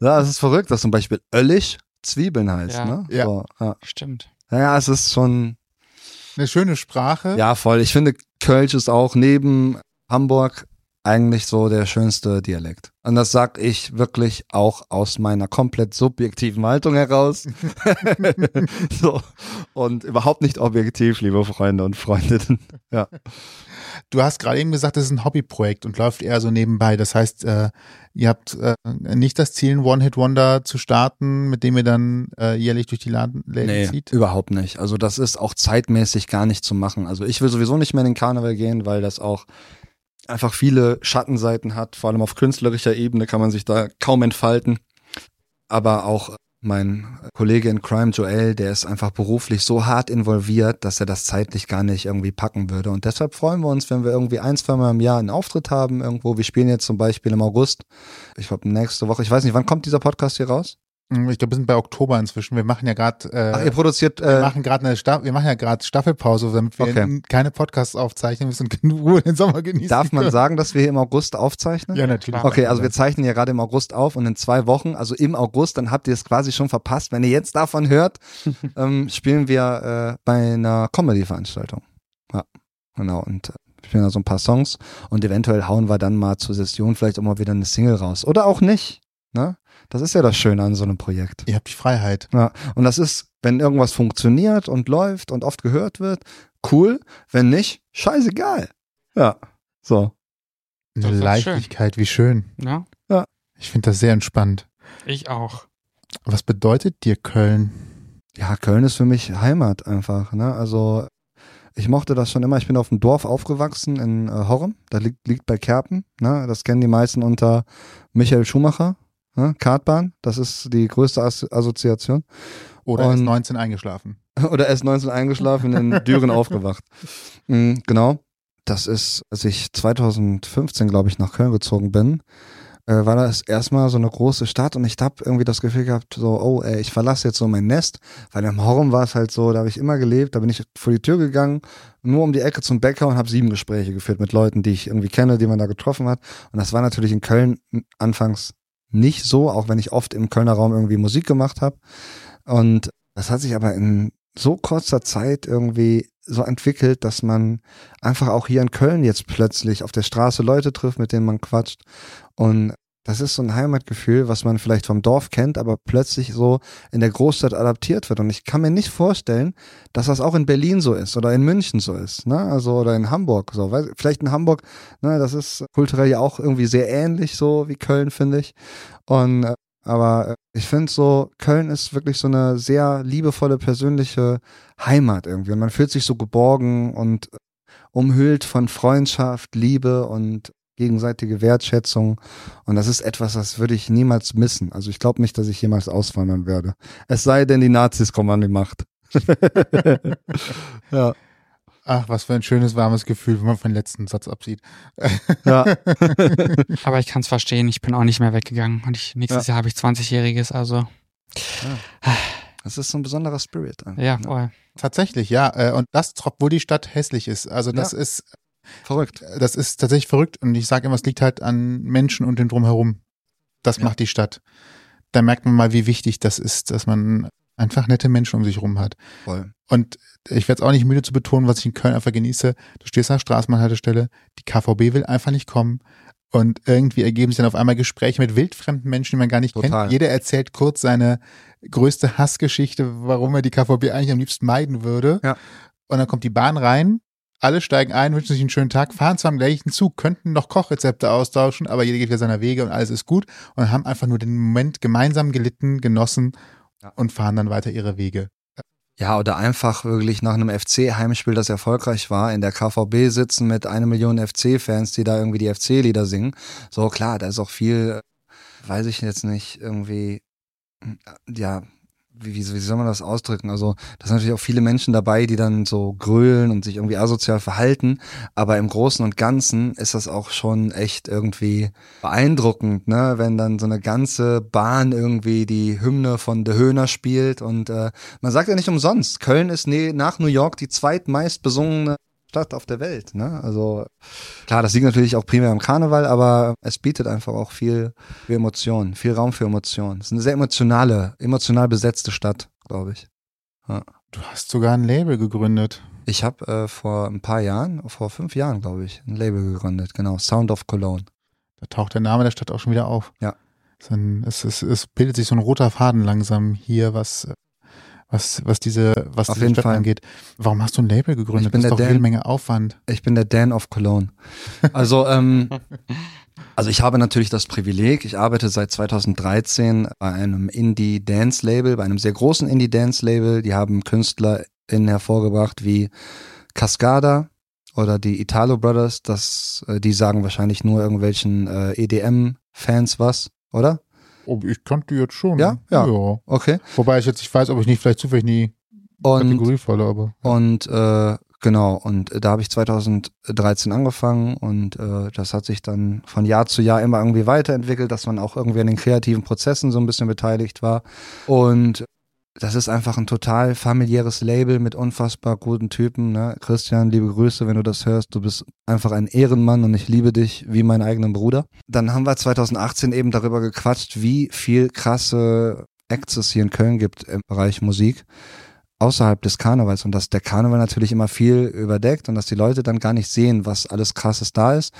ja, es ist verrückt, dass zum Beispiel Öllig Zwiebeln heißt. Ja, ne? Ja. So, ja. Stimmt. Naja, es ist schon Eine schöne Sprache. Ja, voll. Ich finde, Kölsch ist auch neben Hamburg eigentlich so der schönste Dialekt. Und das sag ich wirklich auch aus meiner komplett subjektiven Haltung heraus. So. Und überhaupt nicht objektiv, liebe Freunde und Freundinnen. Ja. Du hast gerade eben gesagt, das ist ein Hobbyprojekt und läuft eher so nebenbei. Das heißt, ihr habt nicht das Ziel, ein One-Hit-Wonder zu starten, mit dem ihr dann jährlich durch die Läden zieht? Nee, überhaupt nicht. Also das ist auch zeitmäßig gar nicht zu machen. Also ich will sowieso nicht mehr in den Karneval gehen, weil das auch einfach viele Schattenseiten hat. Vor allem auf künstlerischer Ebene kann man sich da kaum entfalten. Aber auch mein Kollege in Crime, Joel, der ist einfach beruflich so hart involviert, dass er das zeitlich gar nicht irgendwie packen würde. Und deshalb freuen wir uns, wenn wir irgendwie 1-2 Mal im Jahr einen Auftritt haben irgendwo. Wir spielen jetzt zum Beispiel im August. Ich glaube, nächste Woche. Ich weiß nicht, wann kommt dieser Podcast hier raus? Ich glaube, wir sind bei Oktober inzwischen. Wir machen ja gerade wir machen ja gerade Staffelpause, damit wir keine Podcasts aufzeichnen müssen und genug Ruhe den Sommer genießen. Darf man sagen, dass wir hier im August aufzeichnen? Ja, natürlich. Okay, also wir zeichnen ja gerade im August auf und in 2 Wochen, also im August, dann habt ihr es quasi schon verpasst. Wenn ihr jetzt davon hört, spielen wir bei einer Comedy-Veranstaltung. Ja, genau. Und spielen da so ein paar Songs und eventuell hauen wir dann mal zur Session vielleicht auch mal wieder eine Single raus. Oder auch nicht, ne? Das ist ja das Schöne an so einem Projekt. Ihr habt die Freiheit. Ja, und das ist, wenn irgendwas funktioniert und läuft und oft gehört wird, cool. Wenn nicht, scheißegal. Ja, so. Eine Leichtigkeit, schön. Wie schön. Ja. Ja. Ich finde das sehr entspannt. Ich auch. Was bedeutet dir Köln? Ja, Köln ist für mich Heimat einfach. Ne? Also ich mochte das schon immer. Ich bin auf dem Dorf aufgewachsen in Horrem. Da liegt bei Kerpen. Ne? Das kennen die meisten unter Michael Schumacher. Kartbahn, das ist die größte Assoziation. Oder S19 eingeschlafen. Oder S19 eingeschlafen, in Düren aufgewacht. Genau, das ist, als ich 2015, glaube ich, nach Köln gezogen bin, war das erstmal so eine große Stadt und ich habe irgendwie das Gefühl gehabt, so, ich verlasse jetzt so mein Nest, weil im Horrem war es halt so, da habe ich immer gelebt, da bin ich vor die Tür gegangen, nur um die Ecke zum Bäcker und habe 7 Gespräche geführt mit Leuten, die ich irgendwie kenne, die man da getroffen hat. Und das war natürlich in Köln anfangs nicht so, auch wenn ich oft im Kölner Raum irgendwie Musik gemacht habe. Und das hat sich aber in so kurzer Zeit irgendwie so entwickelt, dass man einfach auch hier in Köln jetzt plötzlich auf der Straße Leute trifft, mit denen man quatscht. Und das ist so ein Heimatgefühl, was man vielleicht vom Dorf kennt, aber plötzlich so in der Großstadt adaptiert wird. Und ich kann mir nicht vorstellen, dass das auch in Berlin so ist oder in München so ist, ne? Also, oder in Hamburg so. Vielleicht in Hamburg, ne, das ist kulturell ja auch irgendwie sehr ähnlich so wie Köln, finde ich. Und aber ich finde so, Köln ist wirklich so eine sehr liebevolle, persönliche Heimat irgendwie. Und man fühlt sich so geborgen und umhüllt von Freundschaft, Liebe und gegenseitige Wertschätzung, und das ist etwas, das würde ich niemals missen. Also ich glaube nicht, dass ich jemals auswandern werde. Es sei denn, die Nazis kommen an die Macht. Ja. Ach, was für ein schönes, warmes Gefühl, wenn man von den letzten Satz absieht. Ja. Aber ich kann es verstehen, ich bin auch nicht mehr weggegangen und nächstes Jahr habe ich 20-Jähriges, also. Ja. Das ist so ein besonderer Spirit. Ja, voll. Ne? Tatsächlich, ja. Und das, obwohl die Stadt hässlich ist. Also das ist verrückt. Das ist tatsächlich verrückt und ich sage immer, es liegt halt an Menschen und dem Drumherum. Das macht die Stadt. Da merkt man mal, wie wichtig das ist, dass man einfach nette Menschen um sich rum hat. Voll. Und ich werde es auch nicht müde zu betonen, was ich in Köln einfach genieße. Du stehst an der Straßenbahnhaltestelle, die KVB will einfach nicht kommen und irgendwie ergeben sich dann auf einmal Gespräche mit wildfremden Menschen, die man gar nicht kennt. Jeder erzählt kurz seine größte Hassgeschichte, warum er die KVB eigentlich am liebsten meiden würde. Ja. Und dann kommt die Bahn rein. Alle steigen ein, wünschen sich einen schönen Tag, fahren zwar am gleichen Zug, könnten noch Kochrezepte austauschen, aber jeder geht wieder seiner Wege und alles ist gut und haben einfach nur den Moment gemeinsam gelitten, genossen und fahren dann weiter ihre Wege. Ja, oder einfach wirklich nach einem FC-Heimspiel, das erfolgreich war, in der KVB sitzen mit 1 Million FC-Fans, die da irgendwie die FC-Lieder singen. So, klar, da ist auch viel, weiß ich jetzt nicht, irgendwie, ja, wie soll man das ausdrücken? Also, da sind natürlich auch viele Menschen dabei, die dann so grölen und sich irgendwie asozial verhalten. Aber im Großen und Ganzen ist das auch schon echt irgendwie beeindruckend, ne? Wenn dann so eine ganze Bahn irgendwie die Hymne von De Höhner spielt. Und man sagt ja nicht umsonst, Köln ist nach New York die zweitmeist besungene Stadt auf der Welt, ne? Also klar, das liegt natürlich auch primär am Karneval, aber es bietet einfach auch viel Emotionen, viel Raum für Emotionen. Es ist eine sehr emotional besetzte Stadt, glaube ich. Ja. Du hast sogar ein Label gegründet. Ich habe vor ein paar Jahren, vor 5 Jahren, glaube ich, ein Label gegründet, genau, Sound of Cologne. Da taucht der Name der Stadt auch schon wieder auf. Ja. Es bildet sich so ein roter Faden langsam hier, was diese Stadt angeht. Warum hast du ein Label gegründet? Das ist doch jede Menge Aufwand. Ich bin der Dan of Cologne. Also, also ich habe natürlich das Privileg, ich arbeite seit 2013 bei einem Indie-Dance-Label, bei einem sehr großen Indie-Dance-Label. Die haben KünstlerInnen hervorgebracht wie Cascada oder die Italo Brothers. Die sagen wahrscheinlich nur irgendwelchen EDM-Fans was, oder? Oh, ich kannte die jetzt schon. Ja? Ja. Okay. Wobei ich jetzt nicht weiß, ob ich nicht vielleicht zufällig nie Kategorie falle, aber. Und genau, und da habe ich 2013 angefangen und das hat sich dann von Jahr zu Jahr immer irgendwie weiterentwickelt, dass man auch irgendwie an den kreativen Prozessen so ein bisschen beteiligt war. Und das ist einfach ein total familiäres Label mit unfassbar guten Typen, ne? Christian, liebe Grüße, wenn du das hörst. Du bist einfach ein Ehrenmann und ich liebe dich wie meinen eigenen Bruder. Dann haben wir 2018 eben darüber gequatscht, wie viel krasse Acts es hier in Köln gibt im Bereich Musik außerhalb des Karnevals und dass der Karneval natürlich immer viel überdeckt und dass die Leute dann gar nicht sehen, was alles Krasses da ist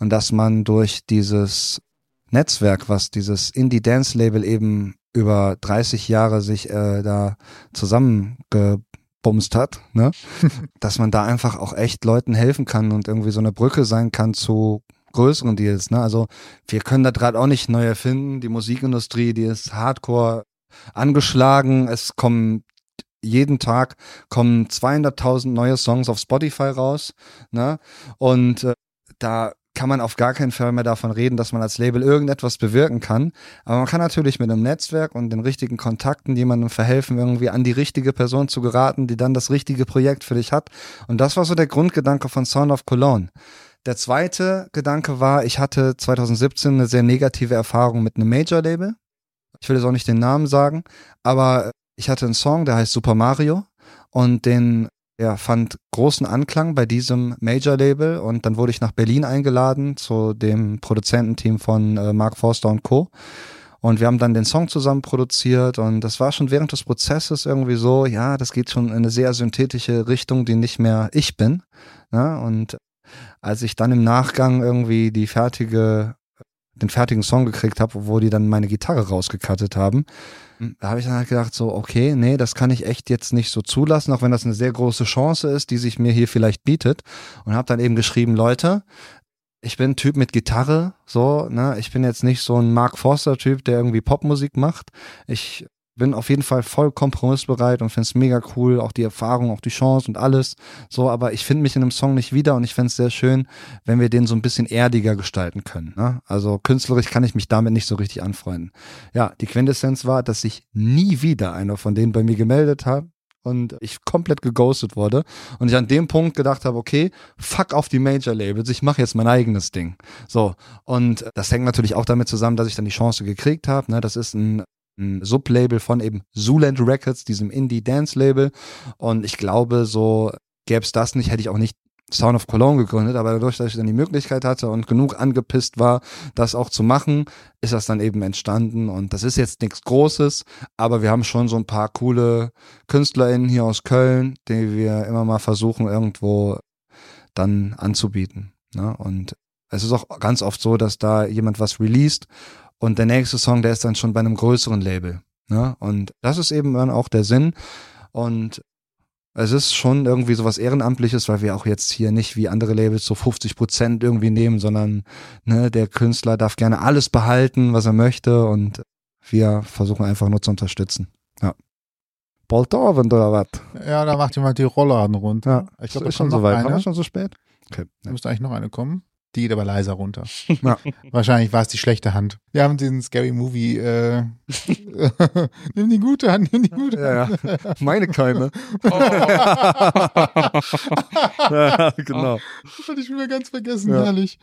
und dass man durch dieses Netzwerk, was dieses Indie-Dance-Label eben über 30 Jahre sich da zusammengebumst hat, ne? Dass man da einfach auch echt Leuten helfen kann und irgendwie so eine Brücke sein kann zu größeren Deals. Ne? Also wir können das gerade auch nicht neu erfinden. Die Musikindustrie, die ist hardcore angeschlagen. Es kommen jeden Tag 200.000 neue Songs auf Spotify raus, ne? Und da kann man auf gar keinen Fall mehr davon reden, dass man als Label irgendetwas bewirken kann. Aber man kann natürlich mit einem Netzwerk und den richtigen Kontakten jemandem verhelfen, irgendwie an die richtige Person zu geraten, die dann das richtige Projekt für dich hat. Und das war so der Grundgedanke von Sound of Cologne. Der zweite Gedanke war, ich hatte 2017 eine sehr negative Erfahrung mit einem Major-Label. Ich will jetzt auch nicht den Namen sagen, aber ich hatte einen Song, der heißt Super Mario und der fand großen Anklang bei diesem Major-Label und dann wurde ich nach Berlin eingeladen zu dem Produzententeam von Mark Forster und Co. Und wir haben dann den Song zusammen produziert und das war schon während des Prozesses irgendwie so, ja, das geht schon in eine sehr synthetische Richtung, die nicht mehr ich bin. Ne? Und als ich dann im Nachgang irgendwie den fertigen Song gekriegt habe, wo die dann meine Gitarre rausgecuttet haben, da habe ich dann halt gedacht so, okay, nee, das kann ich echt jetzt nicht so zulassen, auch wenn das eine sehr große Chance ist, die sich mir hier vielleicht bietet, und habe dann eben geschrieben, Leute, ich bin ein Typ mit Gitarre, so, ne, ich bin jetzt nicht so ein Mark Forster Typ, der irgendwie Popmusik macht, ich bin auf jeden Fall voll kompromissbereit und find's mega cool, auch die Erfahrung, auch die Chance und alles, so, aber ich finde mich in einem Song nicht wieder und ich find's sehr schön, wenn wir den so ein bisschen erdiger gestalten können, ne? Also künstlerisch kann ich mich damit nicht so richtig anfreunden. Ja, die Quintessenz war, dass sich nie wieder einer von denen bei mir gemeldet hat und ich komplett geghostet wurde und ich an dem Punkt gedacht habe, okay, fuck auf die Major-Labels, ich mache jetzt mein eigenes Ding. So, und das hängt natürlich auch damit zusammen, dass ich dann die Chance gekriegt habe, ne? Das ist ein Sublabel von eben Zooland Records, diesem Indie-Dance-Label, und ich glaube, so gäbe es das nicht, hätte ich auch nicht Sound of Cologne gegründet, aber dadurch, dass ich dann die Möglichkeit hatte und genug angepisst war, das auch zu machen, ist das dann eben entstanden und das ist jetzt nichts Großes, aber wir haben schon so ein paar coole KünstlerInnen hier aus Köln, die wir immer mal versuchen, irgendwo dann anzubieten, ne? Und es ist auch ganz oft so, dass da jemand was released und der nächste Song, der ist dann schon bei einem größeren Label. Ne? Und das ist eben dann auch der Sinn. Und es ist schon irgendwie sowas Ehrenamtliches, weil wir auch jetzt hier nicht wie andere Labels so 50% irgendwie nehmen, sondern ne, der Künstler darf gerne alles behalten, was er möchte. Und wir versuchen einfach nur zu unterstützen. Ja. Polterabend oder was? Ja, da macht jemand die Rollladen runter. Ja, ich glaube, das ist schon so weit. War das schon so spät? Okay. Da müsste eigentlich noch eine kommen. Die geht aber leiser runter. Ja. Wahrscheinlich war es die schlechte Hand. Wir haben diesen Scary Movie. Nimm die gute Hand, nimm die gute Hand. Ja, ja. Meine Keime. Oh. Ja, genau. Das hatte ich wieder ganz vergessen, ja. Ehrlich.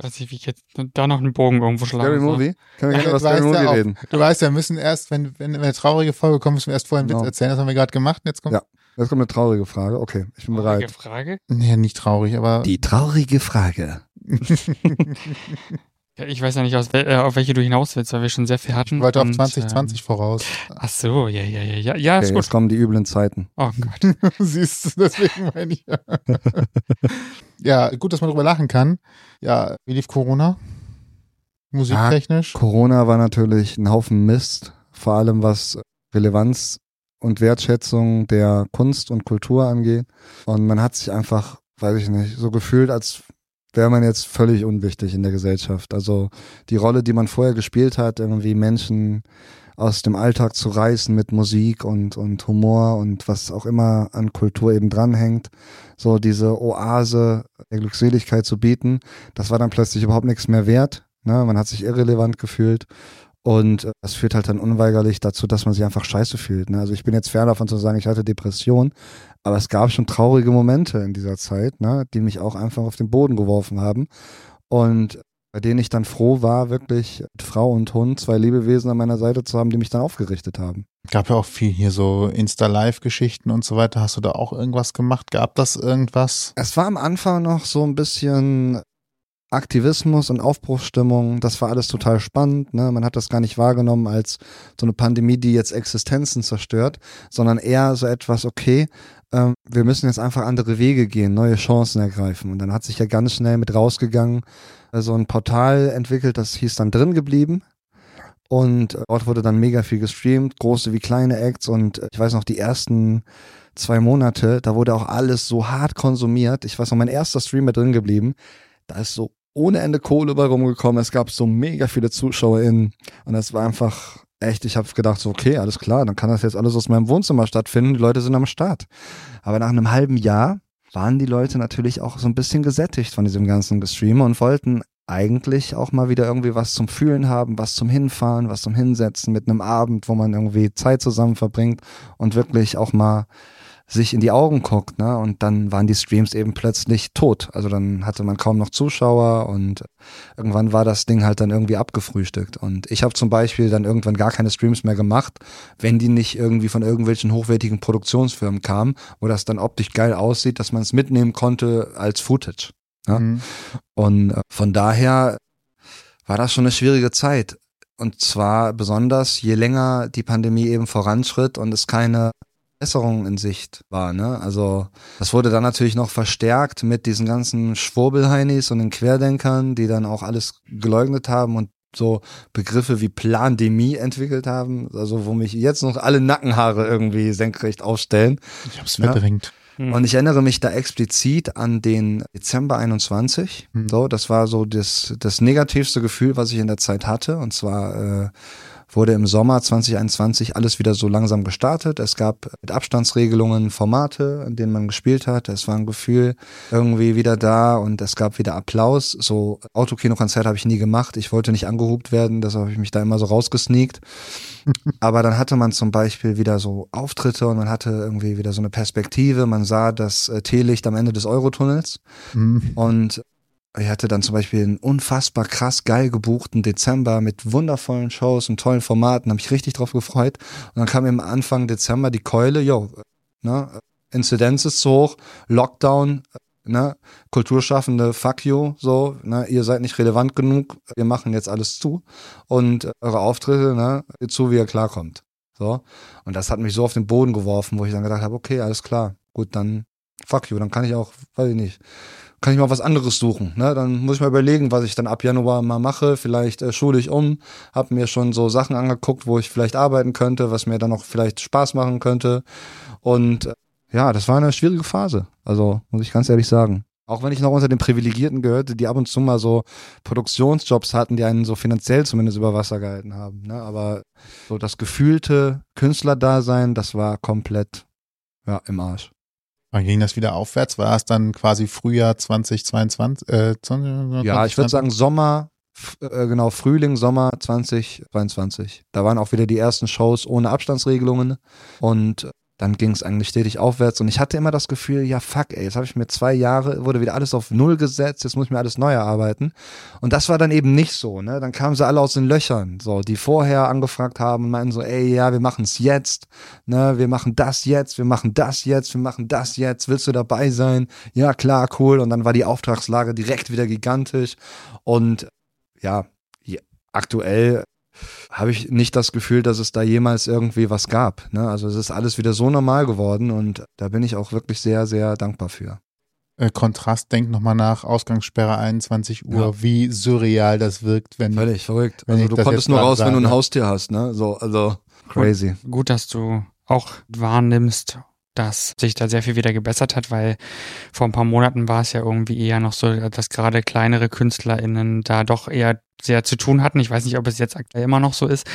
Weiß ich, wie ich jetzt da noch einen Bogen irgendwo schlagen soll. Scary Movie? Können wir gerne über Scary Movie reden? Du weißt ja, wir müssen erst, wenn eine traurige Folge kommt, müssen wir erst vorher einen Witz erzählen. Das haben wir gerade gemacht. Jetzt kommt. Ja. Jetzt kommt eine traurige Frage. Okay, ich bin bereit. Traurige Frage? Nee, nicht traurig, aber... Die traurige Frage. Ja, ich weiß ja nicht, auf welche du hinaus willst, weil wir schon sehr viel hatten. Ich wollte auf 2020 voraus. Ach so, ja. Ja, okay, ist gut. Jetzt kommen die üblen Zeiten. Oh Gott. Siehst du, deswegen meine ich ja. Ja, gut, dass man drüber lachen kann. Ja, wie lief Corona? Musiktechnisch? Ja, Corona war natürlich ein Haufen Mist, vor allem was Relevanz und Wertschätzung der Kunst und Kultur angeht. Und man hat sich einfach, weiß ich nicht, so gefühlt, als wäre man jetzt völlig unwichtig in der Gesellschaft. Also die Rolle, die man vorher gespielt hat, irgendwie Menschen aus dem Alltag zu reißen mit Musik und Humor und was auch immer an Kultur eben dranhängt, so diese Oase der Glückseligkeit zu bieten, das war dann plötzlich überhaupt nichts mehr wert. Ne? Man hat sich irrelevant gefühlt. Und das führt halt dann unweigerlich dazu, dass man sich einfach scheiße fühlt. Ne? Also ich bin jetzt fern davon zu sagen, ich hatte Depression, aber es gab schon traurige Momente in dieser Zeit, ne, die mich auch einfach auf den Boden geworfen haben. Und bei denen ich dann froh war, wirklich mit Frau und Hund, zwei Lebewesen an meiner Seite zu haben, die mich dann aufgerichtet haben. Gab ja auch viel hier so Insta-Live-Geschichten und so weiter. Hast du da auch irgendwas gemacht? Gab das irgendwas? Es war am Anfang noch so ein bisschen Aktivismus und Aufbruchsstimmung, das war alles total spannend, ne? Man hat das gar nicht wahrgenommen als so eine Pandemie, die jetzt Existenzen zerstört, sondern eher so etwas, okay, wir müssen jetzt einfach andere Wege gehen, neue Chancen ergreifen. Und dann hat sich ja ganz schnell mit rausgegangen, so ein Portal entwickelt, das hieß dann drin geblieben. Und dort wurde dann mega viel gestreamt, große wie kleine Acts, und ich weiß noch, die ersten 2 Monate, da wurde auch alles so hart konsumiert. Ich weiß noch, mein erster Stream mit drin geblieben, da ist so ohne Ende Kohle bei rumgekommen. Es gab so mega viele ZuschauerInnen. Und das war einfach echt, ich habe gedacht, so okay, alles klar, dann kann das jetzt alles aus meinem Wohnzimmer stattfinden. Die Leute sind am Start. Aber nach einem halben Jahr waren die Leute natürlich auch so ein bisschen gesättigt von diesem ganzen Gestreamer und wollten eigentlich auch mal wieder irgendwie was zum Fühlen haben, was zum Hinfahren, was zum Hinsetzen, mit einem Abend, wo man irgendwie Zeit zusammen verbringt und wirklich auch mal sich in die Augen guckt, ne? Und dann waren die Streams eben plötzlich tot. Also dann hatte man kaum noch Zuschauer und irgendwann war das Ding halt dann irgendwie abgefrühstückt. Und ich habe zum Beispiel dann irgendwann gar keine Streams mehr gemacht, wenn die nicht irgendwie von irgendwelchen hochwertigen Produktionsfirmen kamen, wo das dann optisch geil aussieht, dass man es mitnehmen konnte als Footage. Ne? Mhm. Und von daher war das schon eine schwierige Zeit. Und zwar besonders, je länger die Pandemie eben voranschritt und es keine Besserung in Sicht war, ne? Also das wurde dann natürlich noch verstärkt mit diesen ganzen Schwurbelheinis und den Querdenkern, die dann auch alles geleugnet haben und so Begriffe wie Plandemie entwickelt haben, also wo mich jetzt noch alle Nackenhaare irgendwie senkrecht aufstellen. Ich hab's verdrängt. Ja? Und ich erinnere mich da explizit an den Dezember 21. Mhm. So, das war so das negativste Gefühl, was ich in der Zeit hatte, und zwar wurde im Sommer 2021 alles wieder so langsam gestartet. Es gab mit Abstandsregelungen Formate, in denen man gespielt hat. Es war ein Gefühl irgendwie wieder da und es gab wieder Applaus. So Autokinokonzert habe ich nie gemacht. Ich wollte nicht angehupt werden, deshalb habe ich mich da immer so rausgesneakt. Aber dann hatte man zum Beispiel wieder so Auftritte und man hatte irgendwie wieder so eine Perspektive. Man sah das Teelicht am Ende des Eurotunnels. Mhm. Und ich hatte dann zum Beispiel einen unfassbar krass geil gebuchten Dezember mit wundervollen Shows und tollen Formaten, habe mich richtig drauf gefreut. Und dann kam eben Anfang Dezember die Keule, Inzidenz ist zu hoch, Lockdown, ne, Kulturschaffende, fuck you, so, ne, ihr seid nicht relevant genug, wir machen jetzt alles zu und eure Auftritte, ne, zu, wie ihr klarkommt. So. Und das hat mich so auf den Boden geworfen, wo ich dann gedacht habe, okay, alles klar, gut, dann fuck you, dann kann ich auch, weiß ich nicht, kann ich mal was anderes suchen, ne? Dann muss ich mal überlegen, was ich dann ab Januar mal mache. Vielleicht schule ich um, habe mir schon so Sachen angeguckt, wo ich vielleicht arbeiten könnte, was mir dann auch vielleicht Spaß machen könnte. Und ja, das war eine schwierige Phase, also muss ich ganz ehrlich sagen. Auch wenn ich noch unter den Privilegierten gehörte, die ab und zu mal so Produktionsjobs hatten, die einen so finanziell zumindest über Wasser gehalten haben, ne? Aber so das gefühlte Künstlerdasein, das war komplett, ja, im Arsch. Wann ging das wieder aufwärts? War es dann quasi Frühjahr 2022? Ja, ich würde sagen Sommer, Frühling, Sommer 2022. Da waren auch wieder die ersten Shows ohne Abstandsregelungen und dann ging es eigentlich stetig aufwärts und ich hatte immer das Gefühl, ja fuck ey, jetzt habe ich mir 2 Jahre, wurde wieder alles auf Null gesetzt, jetzt muss ich mir alles neu erarbeiten. Und das war dann eben nicht so, ne? Dann kamen sie alle aus den Löchern, so, die vorher angefragt haben und meinten so, ey, ja, wir machen es jetzt, ne? Wir machen das jetzt, wir machen das jetzt, wir machen das jetzt, willst du dabei sein? Ja, klar, cool. Und dann war die Auftragslage direkt wieder gigantisch und ja, aktuell habe ich nicht das Gefühl, dass es da jemals irgendwie was gab. Ne? Also es ist alles wieder so normal geworden und da bin ich auch wirklich sehr, sehr dankbar für. Kontrast, denkt nochmal nach, Ausgangssperre 21 Uhr, ja. Wie surreal das wirkt. Völlig verrückt. Also du konntest nur raus, wenn du ein Haustier hast, ne? So, also crazy. Gut, dass du auch wahrnimmst, dass sich da sehr viel wieder gebessert hat, weil vor ein paar Monaten war es ja irgendwie eher noch so, dass gerade kleinere KünstlerInnen da doch eher sehr zu tun hatten. Ich weiß nicht, ob es jetzt aktuell immer noch so ist,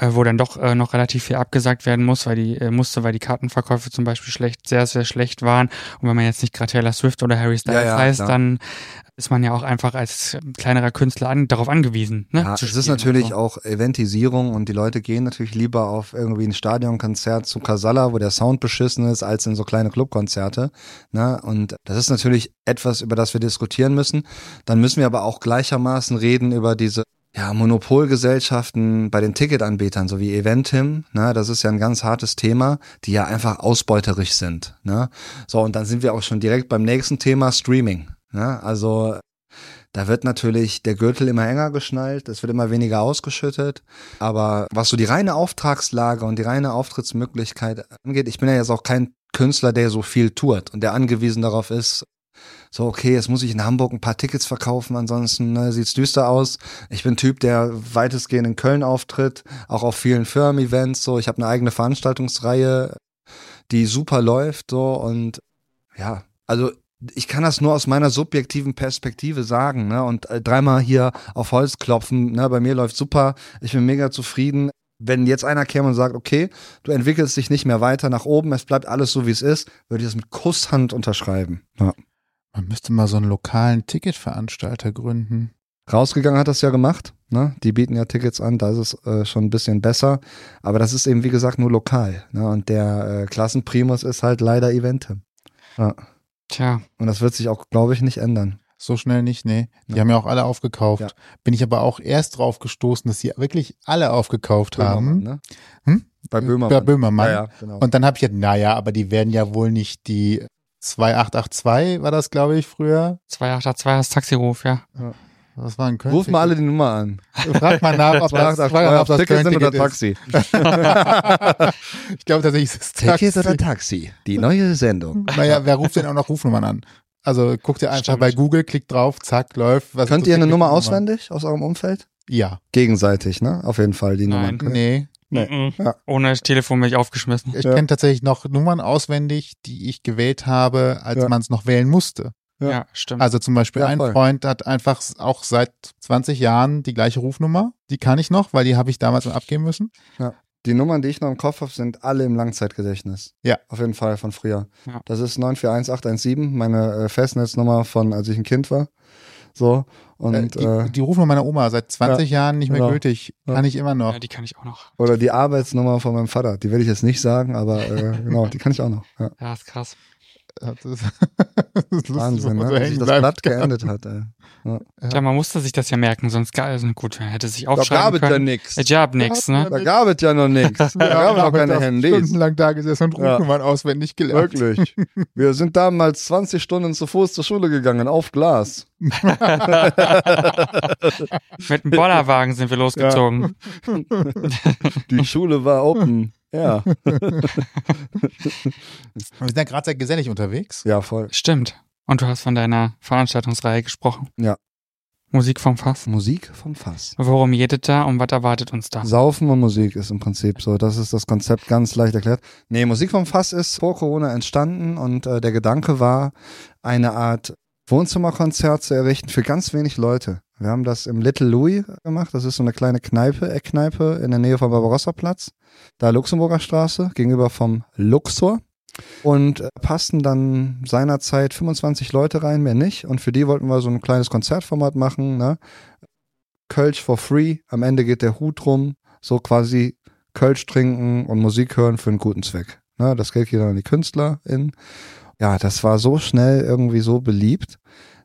wo dann doch noch relativ viel abgesagt werden muss, weil die Kartenverkäufe zum Beispiel sehr, sehr schlecht waren. Und wenn man jetzt nicht gerade Taylor Swift oder Harry Styles heißt, dann ist man ja auch einfach als kleinerer Künstler darauf angewiesen. Ne, ja, es ist natürlich auch Eventisierung und die Leute gehen natürlich lieber auf irgendwie ein Stadionkonzert zu Casala, wo der Sound beschissen ist, als in so kleine Clubkonzerte. Ne? Und das ist natürlich etwas, über das wir diskutieren müssen. Dann müssen wir aber auch gleichermaßen reden über diese Monopolgesellschaften bei den Ticketanbietern, so wie Eventim, ne, das ist ja ein ganz hartes Thema, die ja einfach ausbeuterisch sind. Ne? So, und dann sind wir auch schon direkt beim nächsten Thema, Streaming. Ne? Also da wird natürlich der Gürtel immer enger geschnallt, es wird immer weniger ausgeschüttet, aber was so die reine Auftragslage und die reine Auftrittsmöglichkeit angeht, ich bin ja jetzt auch kein Künstler, der so viel tourt und der angewiesen darauf ist, so, okay, jetzt muss ich in Hamburg ein paar Tickets verkaufen, ansonsten sieht's düster aus. Ich bin Typ, der weitestgehend in Köln auftritt, auch auf vielen Firmen-Events, so. Ich habe eine eigene Veranstaltungsreihe, die super läuft, so. Und ja, also ich kann das nur aus meiner subjektiven Perspektive sagen, ne, und dreimal hier auf Holz klopfen, ne, bei mir läuft super, ich bin mega zufrieden. Wenn jetzt einer käme und sagt, okay, du entwickelst dich nicht mehr weiter nach oben, es bleibt alles so, wie es ist, würde ich das mit Kusshand unterschreiben, ja. Man müsste mal so einen lokalen Ticketveranstalter gründen. Rausgegangen hat das ja gemacht, ne? Die bieten ja Tickets an, da ist es schon ein bisschen besser. Aber das ist eben, wie gesagt, nur lokal. Ne? Und der Klassenprimus ist halt leider Eventim. Ja. Tja. Und das wird sich auch, glaube ich, nicht ändern. So schnell nicht, nee. Die haben ja auch alle aufgekauft. Ja. Bin ich aber auch erst drauf gestoßen, dass sie wirklich alle aufgekauft haben. Ne? Hm? Bei Böhmermann. Ja, genau. Und dann habe ich gedacht, naja, aber die werden ja wohl nicht die 2882 war das, glaube ich, früher. 2882 war das Taxiruf, ja. Das war ein Köln-Ticket. Ruf mal alle die Nummer an. Frag mal nach, ob das Ticket sind oder Taxi. Ich glaube tatsächlich, ist Ticket Taxi. Oder Taxi, die neue Sendung. Naja, wer ruft denn auch noch Rufnummern an? Also guckt ihr einfach bei Google, klickt drauf, zack, läuft. Was könnt ihr eine Nummer auswendig aus eurem Umfeld? Ja. Gegenseitig, ne? Auf jeden Fall die Nummern. Nee. Ja. Ohne Telefon bin ich aufgeschmissen. Ich kenne tatsächlich noch Nummern auswendig, die ich gewählt habe, als man es noch wählen musste. Ja, stimmt. Also zum Beispiel ein Freund hat einfach auch seit 20 Jahren die gleiche Rufnummer. Die kann ich noch, weil die habe ich damals mal abgeben müssen. Ja. Die Nummern, die ich noch im Kopf habe, sind alle im Langzeitgedächtnis. Ja. Auf jeden Fall von früher. Ja. Das ist 941817, meine Festnetznummer von, als ich ein Kind war. So, und die Rufnummer meiner Oma seit 20 Jahren nicht mehr gültig. Ja. Kann ich immer noch. Ja, die kann ich auch noch. Oder die Arbeitsnummer von meinem Vater. Die werde ich jetzt nicht sagen, aber genau, die kann ich auch noch. Ja, ist krass. Das ist lustig, Wahnsinn, ne? Wie sich das Blatt geendet hat. Ey. Ja, man musste sich das ja merken, sonst hätte sich aufschreiben können. Da gab es ja noch nichts. Da gab es noch keine Handys. Stundenlang da gesessen und Rufnummern auswendig gelernt. Wirklich. Wir sind damals 20 Stunden zu Fuß zur Schule gegangen, auf Glas. Mit dem Bollerwagen sind wir losgezogen. Ja. Die Schule war open. Ja. Wir sind ja gerade sehr gesellig unterwegs. Ja, voll. Stimmt. Und du hast von deiner Veranstaltungsreihe gesprochen. Ja. Musik vom Fass. Worum geht da und was erwartet uns da? Saufen und Musik ist im Prinzip so, das ist das Konzept ganz leicht erklärt. Nee, Musik vom Fass ist vor Corona entstanden und der Gedanke war, eine Art Wohnzimmerkonzert zu errichten für ganz wenig Leute. Wir haben das im Little Louis gemacht, das ist so eine kleine Eckkneipe in der Nähe vom Barbarossaplatz, da Luxemburger Straße, gegenüber vom Luxor. Und passten dann seinerzeit 25 Leute rein, mehr nicht. Und für die wollten wir so ein kleines Konzertformat machen, ne? Kölsch for free, am Ende geht der Hut rum, so quasi Kölsch trinken und Musik hören für einen guten Zweck. Ne? Das Geld geht dann an die KünstlerInnen. Ja, das war so schnell irgendwie so beliebt,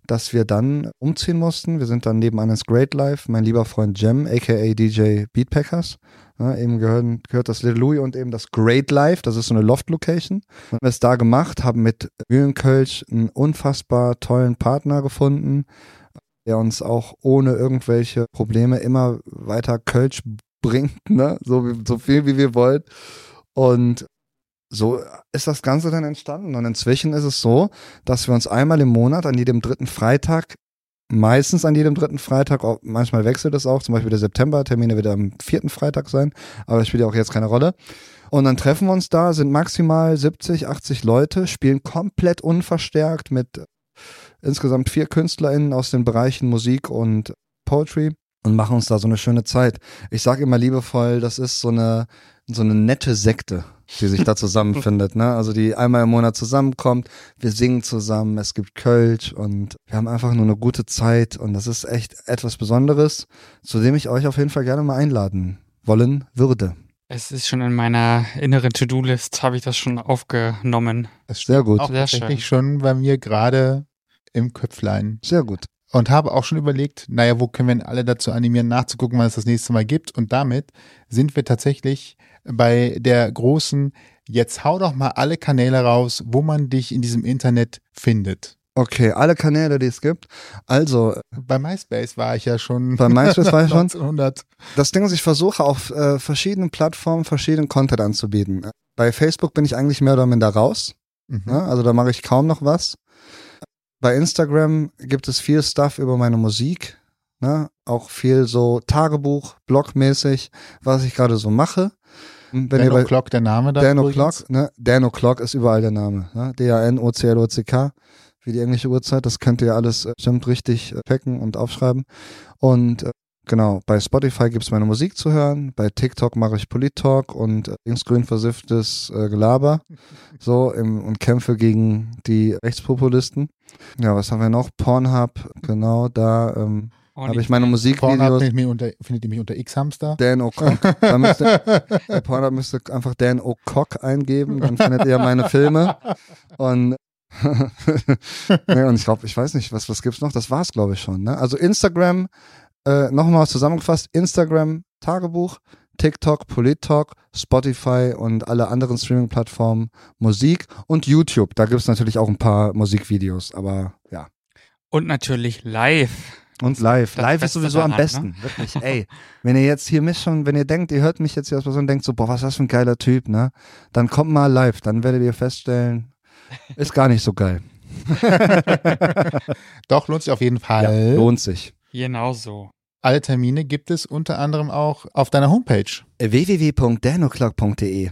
dass wir dann umziehen mussten. Wir sind dann nebenan ins Great Life. Mein lieber Freund Jem, a.k.a. DJ Beatpackers. Ja, eben gehört das Little Louis und eben das Great Life. Das ist so eine Loft-Location. Wir haben es da gemacht, haben mit Mühlenkölsch einen unfassbar tollen Partner gefunden, der uns auch ohne irgendwelche Probleme immer weiter Kölsch bringt, ne? So viel wie wir wollen. Und so ist das Ganze dann entstanden. Und inzwischen ist es so, dass wir uns einmal im Monat an jedem dritten Freitag, meistens an jedem dritten Freitag, manchmal wechselt es auch, zum Beispiel der September-Termine wird am vierten Freitag sein, aber das spielt ja auch jetzt keine Rolle. Und dann treffen wir uns da, sind maximal 70, 80 Leute, spielen komplett unverstärkt mit insgesamt 4 KünstlerInnen aus den Bereichen Musik und Poetry und machen uns da so eine schöne Zeit. Ich sage immer liebevoll, das ist so eine nette Sekte, die sich da zusammenfindet, ne? Also die einmal im Monat zusammenkommt, wir singen zusammen, es gibt Kölsch und wir haben einfach nur eine gute Zeit und das ist echt etwas Besonderes, zu dem ich euch auf jeden Fall gerne mal einladen wollen würde. Es ist schon in meiner inneren To-Do-List, habe ich das schon aufgenommen. Das ist sehr gut. Auch sehr tatsächlich schön. Schon bei mir gerade im Köpflein. Sehr gut. Und habe auch schon überlegt, naja, wo können wir denn alle dazu animieren, nachzugucken, wann es das nächste Mal gibt. Und damit sind wir tatsächlich bei der großen, jetzt hau doch mal alle Kanäle raus, wo man dich in diesem Internet findet. Okay, alle Kanäle, die es gibt. Also bei MySpace war ich ja schon. Bei MySpace war ich schon. 1900. Das Ding ist, ich versuche auf verschiedenen Plattformen verschiedenen Content anzubieten. Bei Facebook bin ich eigentlich mehr oder minder raus. Mhm. Ne? Also da mache ich kaum noch was. Bei Instagram gibt es viel Stuff über meine Musik. Ne? Auch viel so Tagebuch, Blog-mäßig, was ich gerade so mache. Dan O'Clock, der Name da. Dan O'Clock, ne? Dan O'Clock ist überall der Name. Ne? D-A-N-O-C-L-O-C-K, wie die englische Uhrzeit. Das könnt ihr alles bestimmt richtig packen und aufschreiben. Und genau, bei Spotify gibt es meine Musik zu hören. Bei TikTok mache ich Polit-Talk und linksgrün versifftes Gelaber. So, und kämpfe gegen die Rechtspopulisten. Ja, was haben wir noch? Pornhub, genau, da habe ich meine Musikvideos. Pornhub findet ihr mich unter X-Hamster. Dan O'Clock. Bei Pornhub müsst ihr einfach Dan O'Clock eingeben, dann findet ihr meine Filme. Und nee, und ich glaube, ich weiß nicht, was gibt's noch? Das war's, glaube ich, schon. Ne? Also Instagram, nochmal zusammengefasst, Instagram, Tagebuch, TikTok, Polit-Talk, Spotify und alle anderen Streaming-Plattformen, Musik und YouTube. Da gibt's natürlich auch ein paar Musikvideos, aber ja. Und natürlich live. Und live. Live ist sowieso daran, am besten. Ne? Wirklich, ey. Wenn ihr jetzt hier mich schon, wenn ihr denkt, ihr hört mich jetzt hier als Person und denkt so, boah, was ist das für ein geiler Typ, ne? Dann kommt mal live, dann werdet ihr feststellen, ist gar nicht so geil. Doch, lohnt sich auf jeden Fall. Ja, lohnt sich. Genau so. Alle Termine gibt es unter anderem auch auf deiner Homepage. www.danoclock.de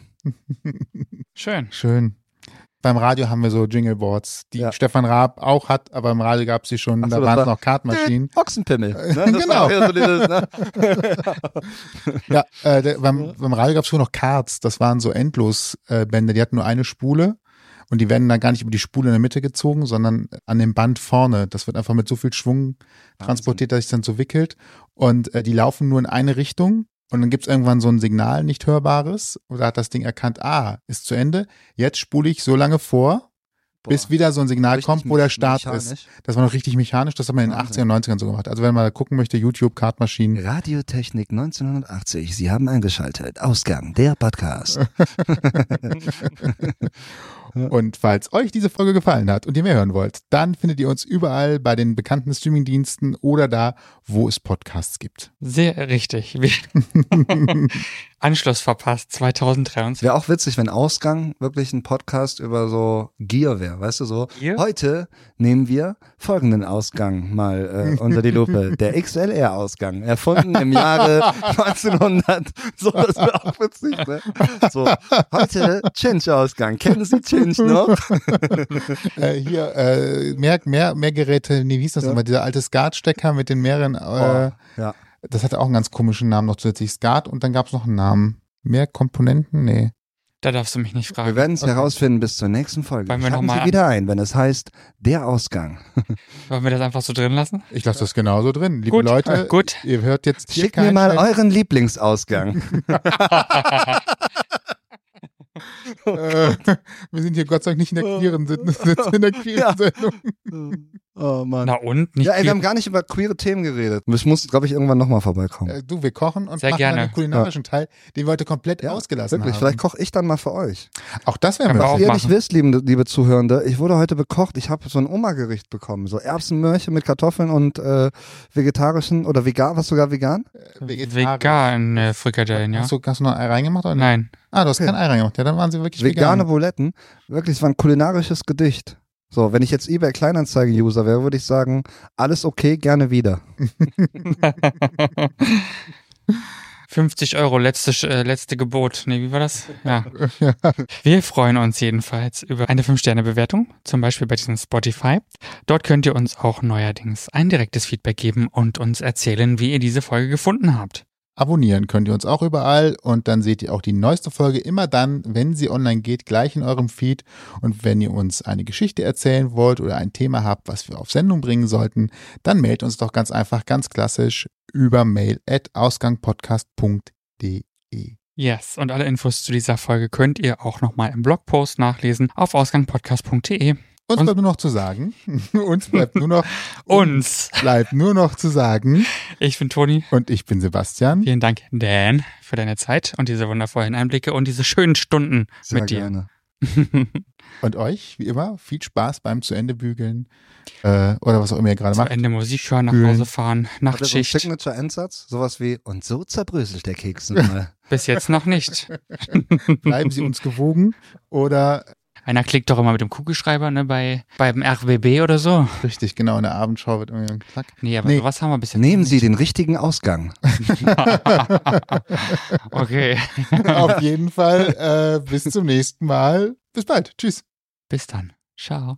Schön. Schön. Beim Radio haben wir so Jingleboards, die ja. Stefan Raab auch hat, aber im Radio gab es die schon, da waren es noch Kartmaschinen. Ochsenpimmel. Ne? Genau. Ja, so dieses, ne? Ja, beim Radio gab es schon noch Karts, das waren so Endlosbänder, die hatten nur eine Spule. Und die werden dann gar nicht über die Spule in der Mitte gezogen, sondern an dem Band vorne. Das wird einfach mit so viel Schwung transportiert, dass es dann so wickelt. Und die laufen nur in eine Richtung. Und dann gibt es irgendwann so ein Signal, nicht hörbares. Und da hat das Ding erkannt, ist zu Ende. Jetzt spule ich so lange vor, bis wieder so ein Signal kommt, wo der Start ist. Das war noch richtig mechanisch. Das hat man in den 80ern und 90ern so gemacht. Also wenn man da gucken möchte, YouTube, Kartmaschinen. Radiotechnik 1980. Sie haben eingeschaltet. Ausgang der Podcast. Und falls euch diese Folge gefallen hat und ihr mehr hören wollt, dann findet ihr uns überall bei den bekannten Streamingdiensten oder da, wo es Podcasts gibt. Sehr richtig. Anschluss verpasst 2023. Wäre auch witzig, wenn Ausgang wirklich ein Podcast über so Gier wäre, weißt du so. Gier? Heute nehmen wir folgenden Ausgang mal unter die Lupe. Der XLR-Ausgang, erfunden im Jahre 1900. So, das wäre auch witzig, ne? So, heute Chinch-Ausgang. Kennen Sie Chinch? Noch? Hier, mehr Geräte, nee, wie hieß das nochmal? Dieser alte SCART-Stecker mit den mehreren, ja. Das hatte auch einen ganz komischen Namen noch zusätzlich, SCART, und dann gab es noch einen Namen. Mehr Komponenten? Nee. Da darfst du mich nicht fragen. Wir werden es herausfinden bis zur nächsten Folge. Schalten Sie wieder ein, wenn es heißt, der Ausgang. Wollen wir das einfach so drin lassen? Ich lasse das genauso drin. Liebe Leute, gut. Ihr hört jetzt hier. Schickt mir mal euren Lieblingsausgang. Oh, wir sind hier Gott sei Dank nicht in der queeren Sendung. Oh Mann. Na und? Nicht ja, ey, wir haben gar nicht über queere Themen geredet. Ich muss, glaube ich, irgendwann nochmal vorbeikommen. Du, wir kochen und sehr machen gerne. Einen kulinarischen Teil, den wir heute komplett ausgelassen wirklich. Haben. Vielleicht koche ich dann mal für euch. Auch das werden wir auch machen. Was ihr nicht wisst, liebe Zuhörende, ich wurde heute bekocht. Ich habe so ein Oma-Gericht bekommen. So Erbsenmörche mit Kartoffeln und vegetarischen oder vegan, was sogar vegan? Vegan Frikadellen, ja. Hast du noch ein Ei reingemacht? Oder? Nein. Ah, du hast kein Ei reingemacht. Ja, dann waren sie wirklich vegan. Vegane Buletten. Wirklich, es war ein kulinarisches Gedicht. So, wenn ich jetzt eBay Kleinanzeigen-User wäre, würde ich sagen, alles okay, gerne wieder. 50 €, letzte Gebot. Nee, wie war das? Ja. Wir freuen uns jedenfalls über eine 5-Sterne-Bewertung, zum Beispiel bei diesem Spotify. Dort könnt ihr uns auch neuerdings ein direktes Feedback geben und uns erzählen, wie ihr diese Folge gefunden habt. Abonnieren könnt ihr uns auch überall und dann seht ihr auch die neueste Folge immer dann, wenn sie online geht, gleich in eurem Feed. Und wenn ihr uns eine Geschichte erzählen wollt oder ein Thema habt, was wir auf Sendung bringen sollten, dann meldet uns doch ganz einfach, ganz klassisch über mail@ausgangpodcast.de. Yes, und alle Infos zu dieser Folge könnt ihr auch nochmal im Blogpost nachlesen auf ausgangpodcast.de. Uns bleibt nur noch zu sagen. Ich bin Toni. Und ich bin Sebastian. Vielen Dank, Dan, für deine Zeit und diese wundervollen Einblicke und diese schönen Stunden sehr mit dir. Gerne. Und euch, wie immer, viel Spaß beim Zu-Ende-Bügeln oder was auch immer ihr gerade macht. Zu-Ende Musik hören, nach Hause fahren, Nachtschicht. So ein Signature-Endsatz, sowas wie, und so zerbröselt der Keks mal. Bis jetzt noch nicht. Bleiben Sie uns gewogen oder... Einer klickt doch immer mit dem Kugelschreiber, ne, beim RBB oder so. Richtig, genau, in der Abendschau wird irgendwie ein Klack. Nee, aber sowas haben wir bisher. Nehmen Sie den richtigen Ausgang. Okay. Auf jeden Fall, bis zum nächsten Mal. Bis bald. Tschüss. Bis dann. Ciao.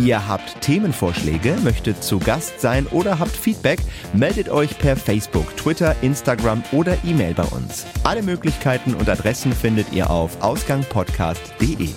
Ihr habt Themenvorschläge, möchtet zu Gast sein oder habt Feedback, meldet euch per Facebook, Twitter, Instagram oder E-Mail bei uns. Alle Möglichkeiten und Adressen findet ihr auf ausgangpodcast.de.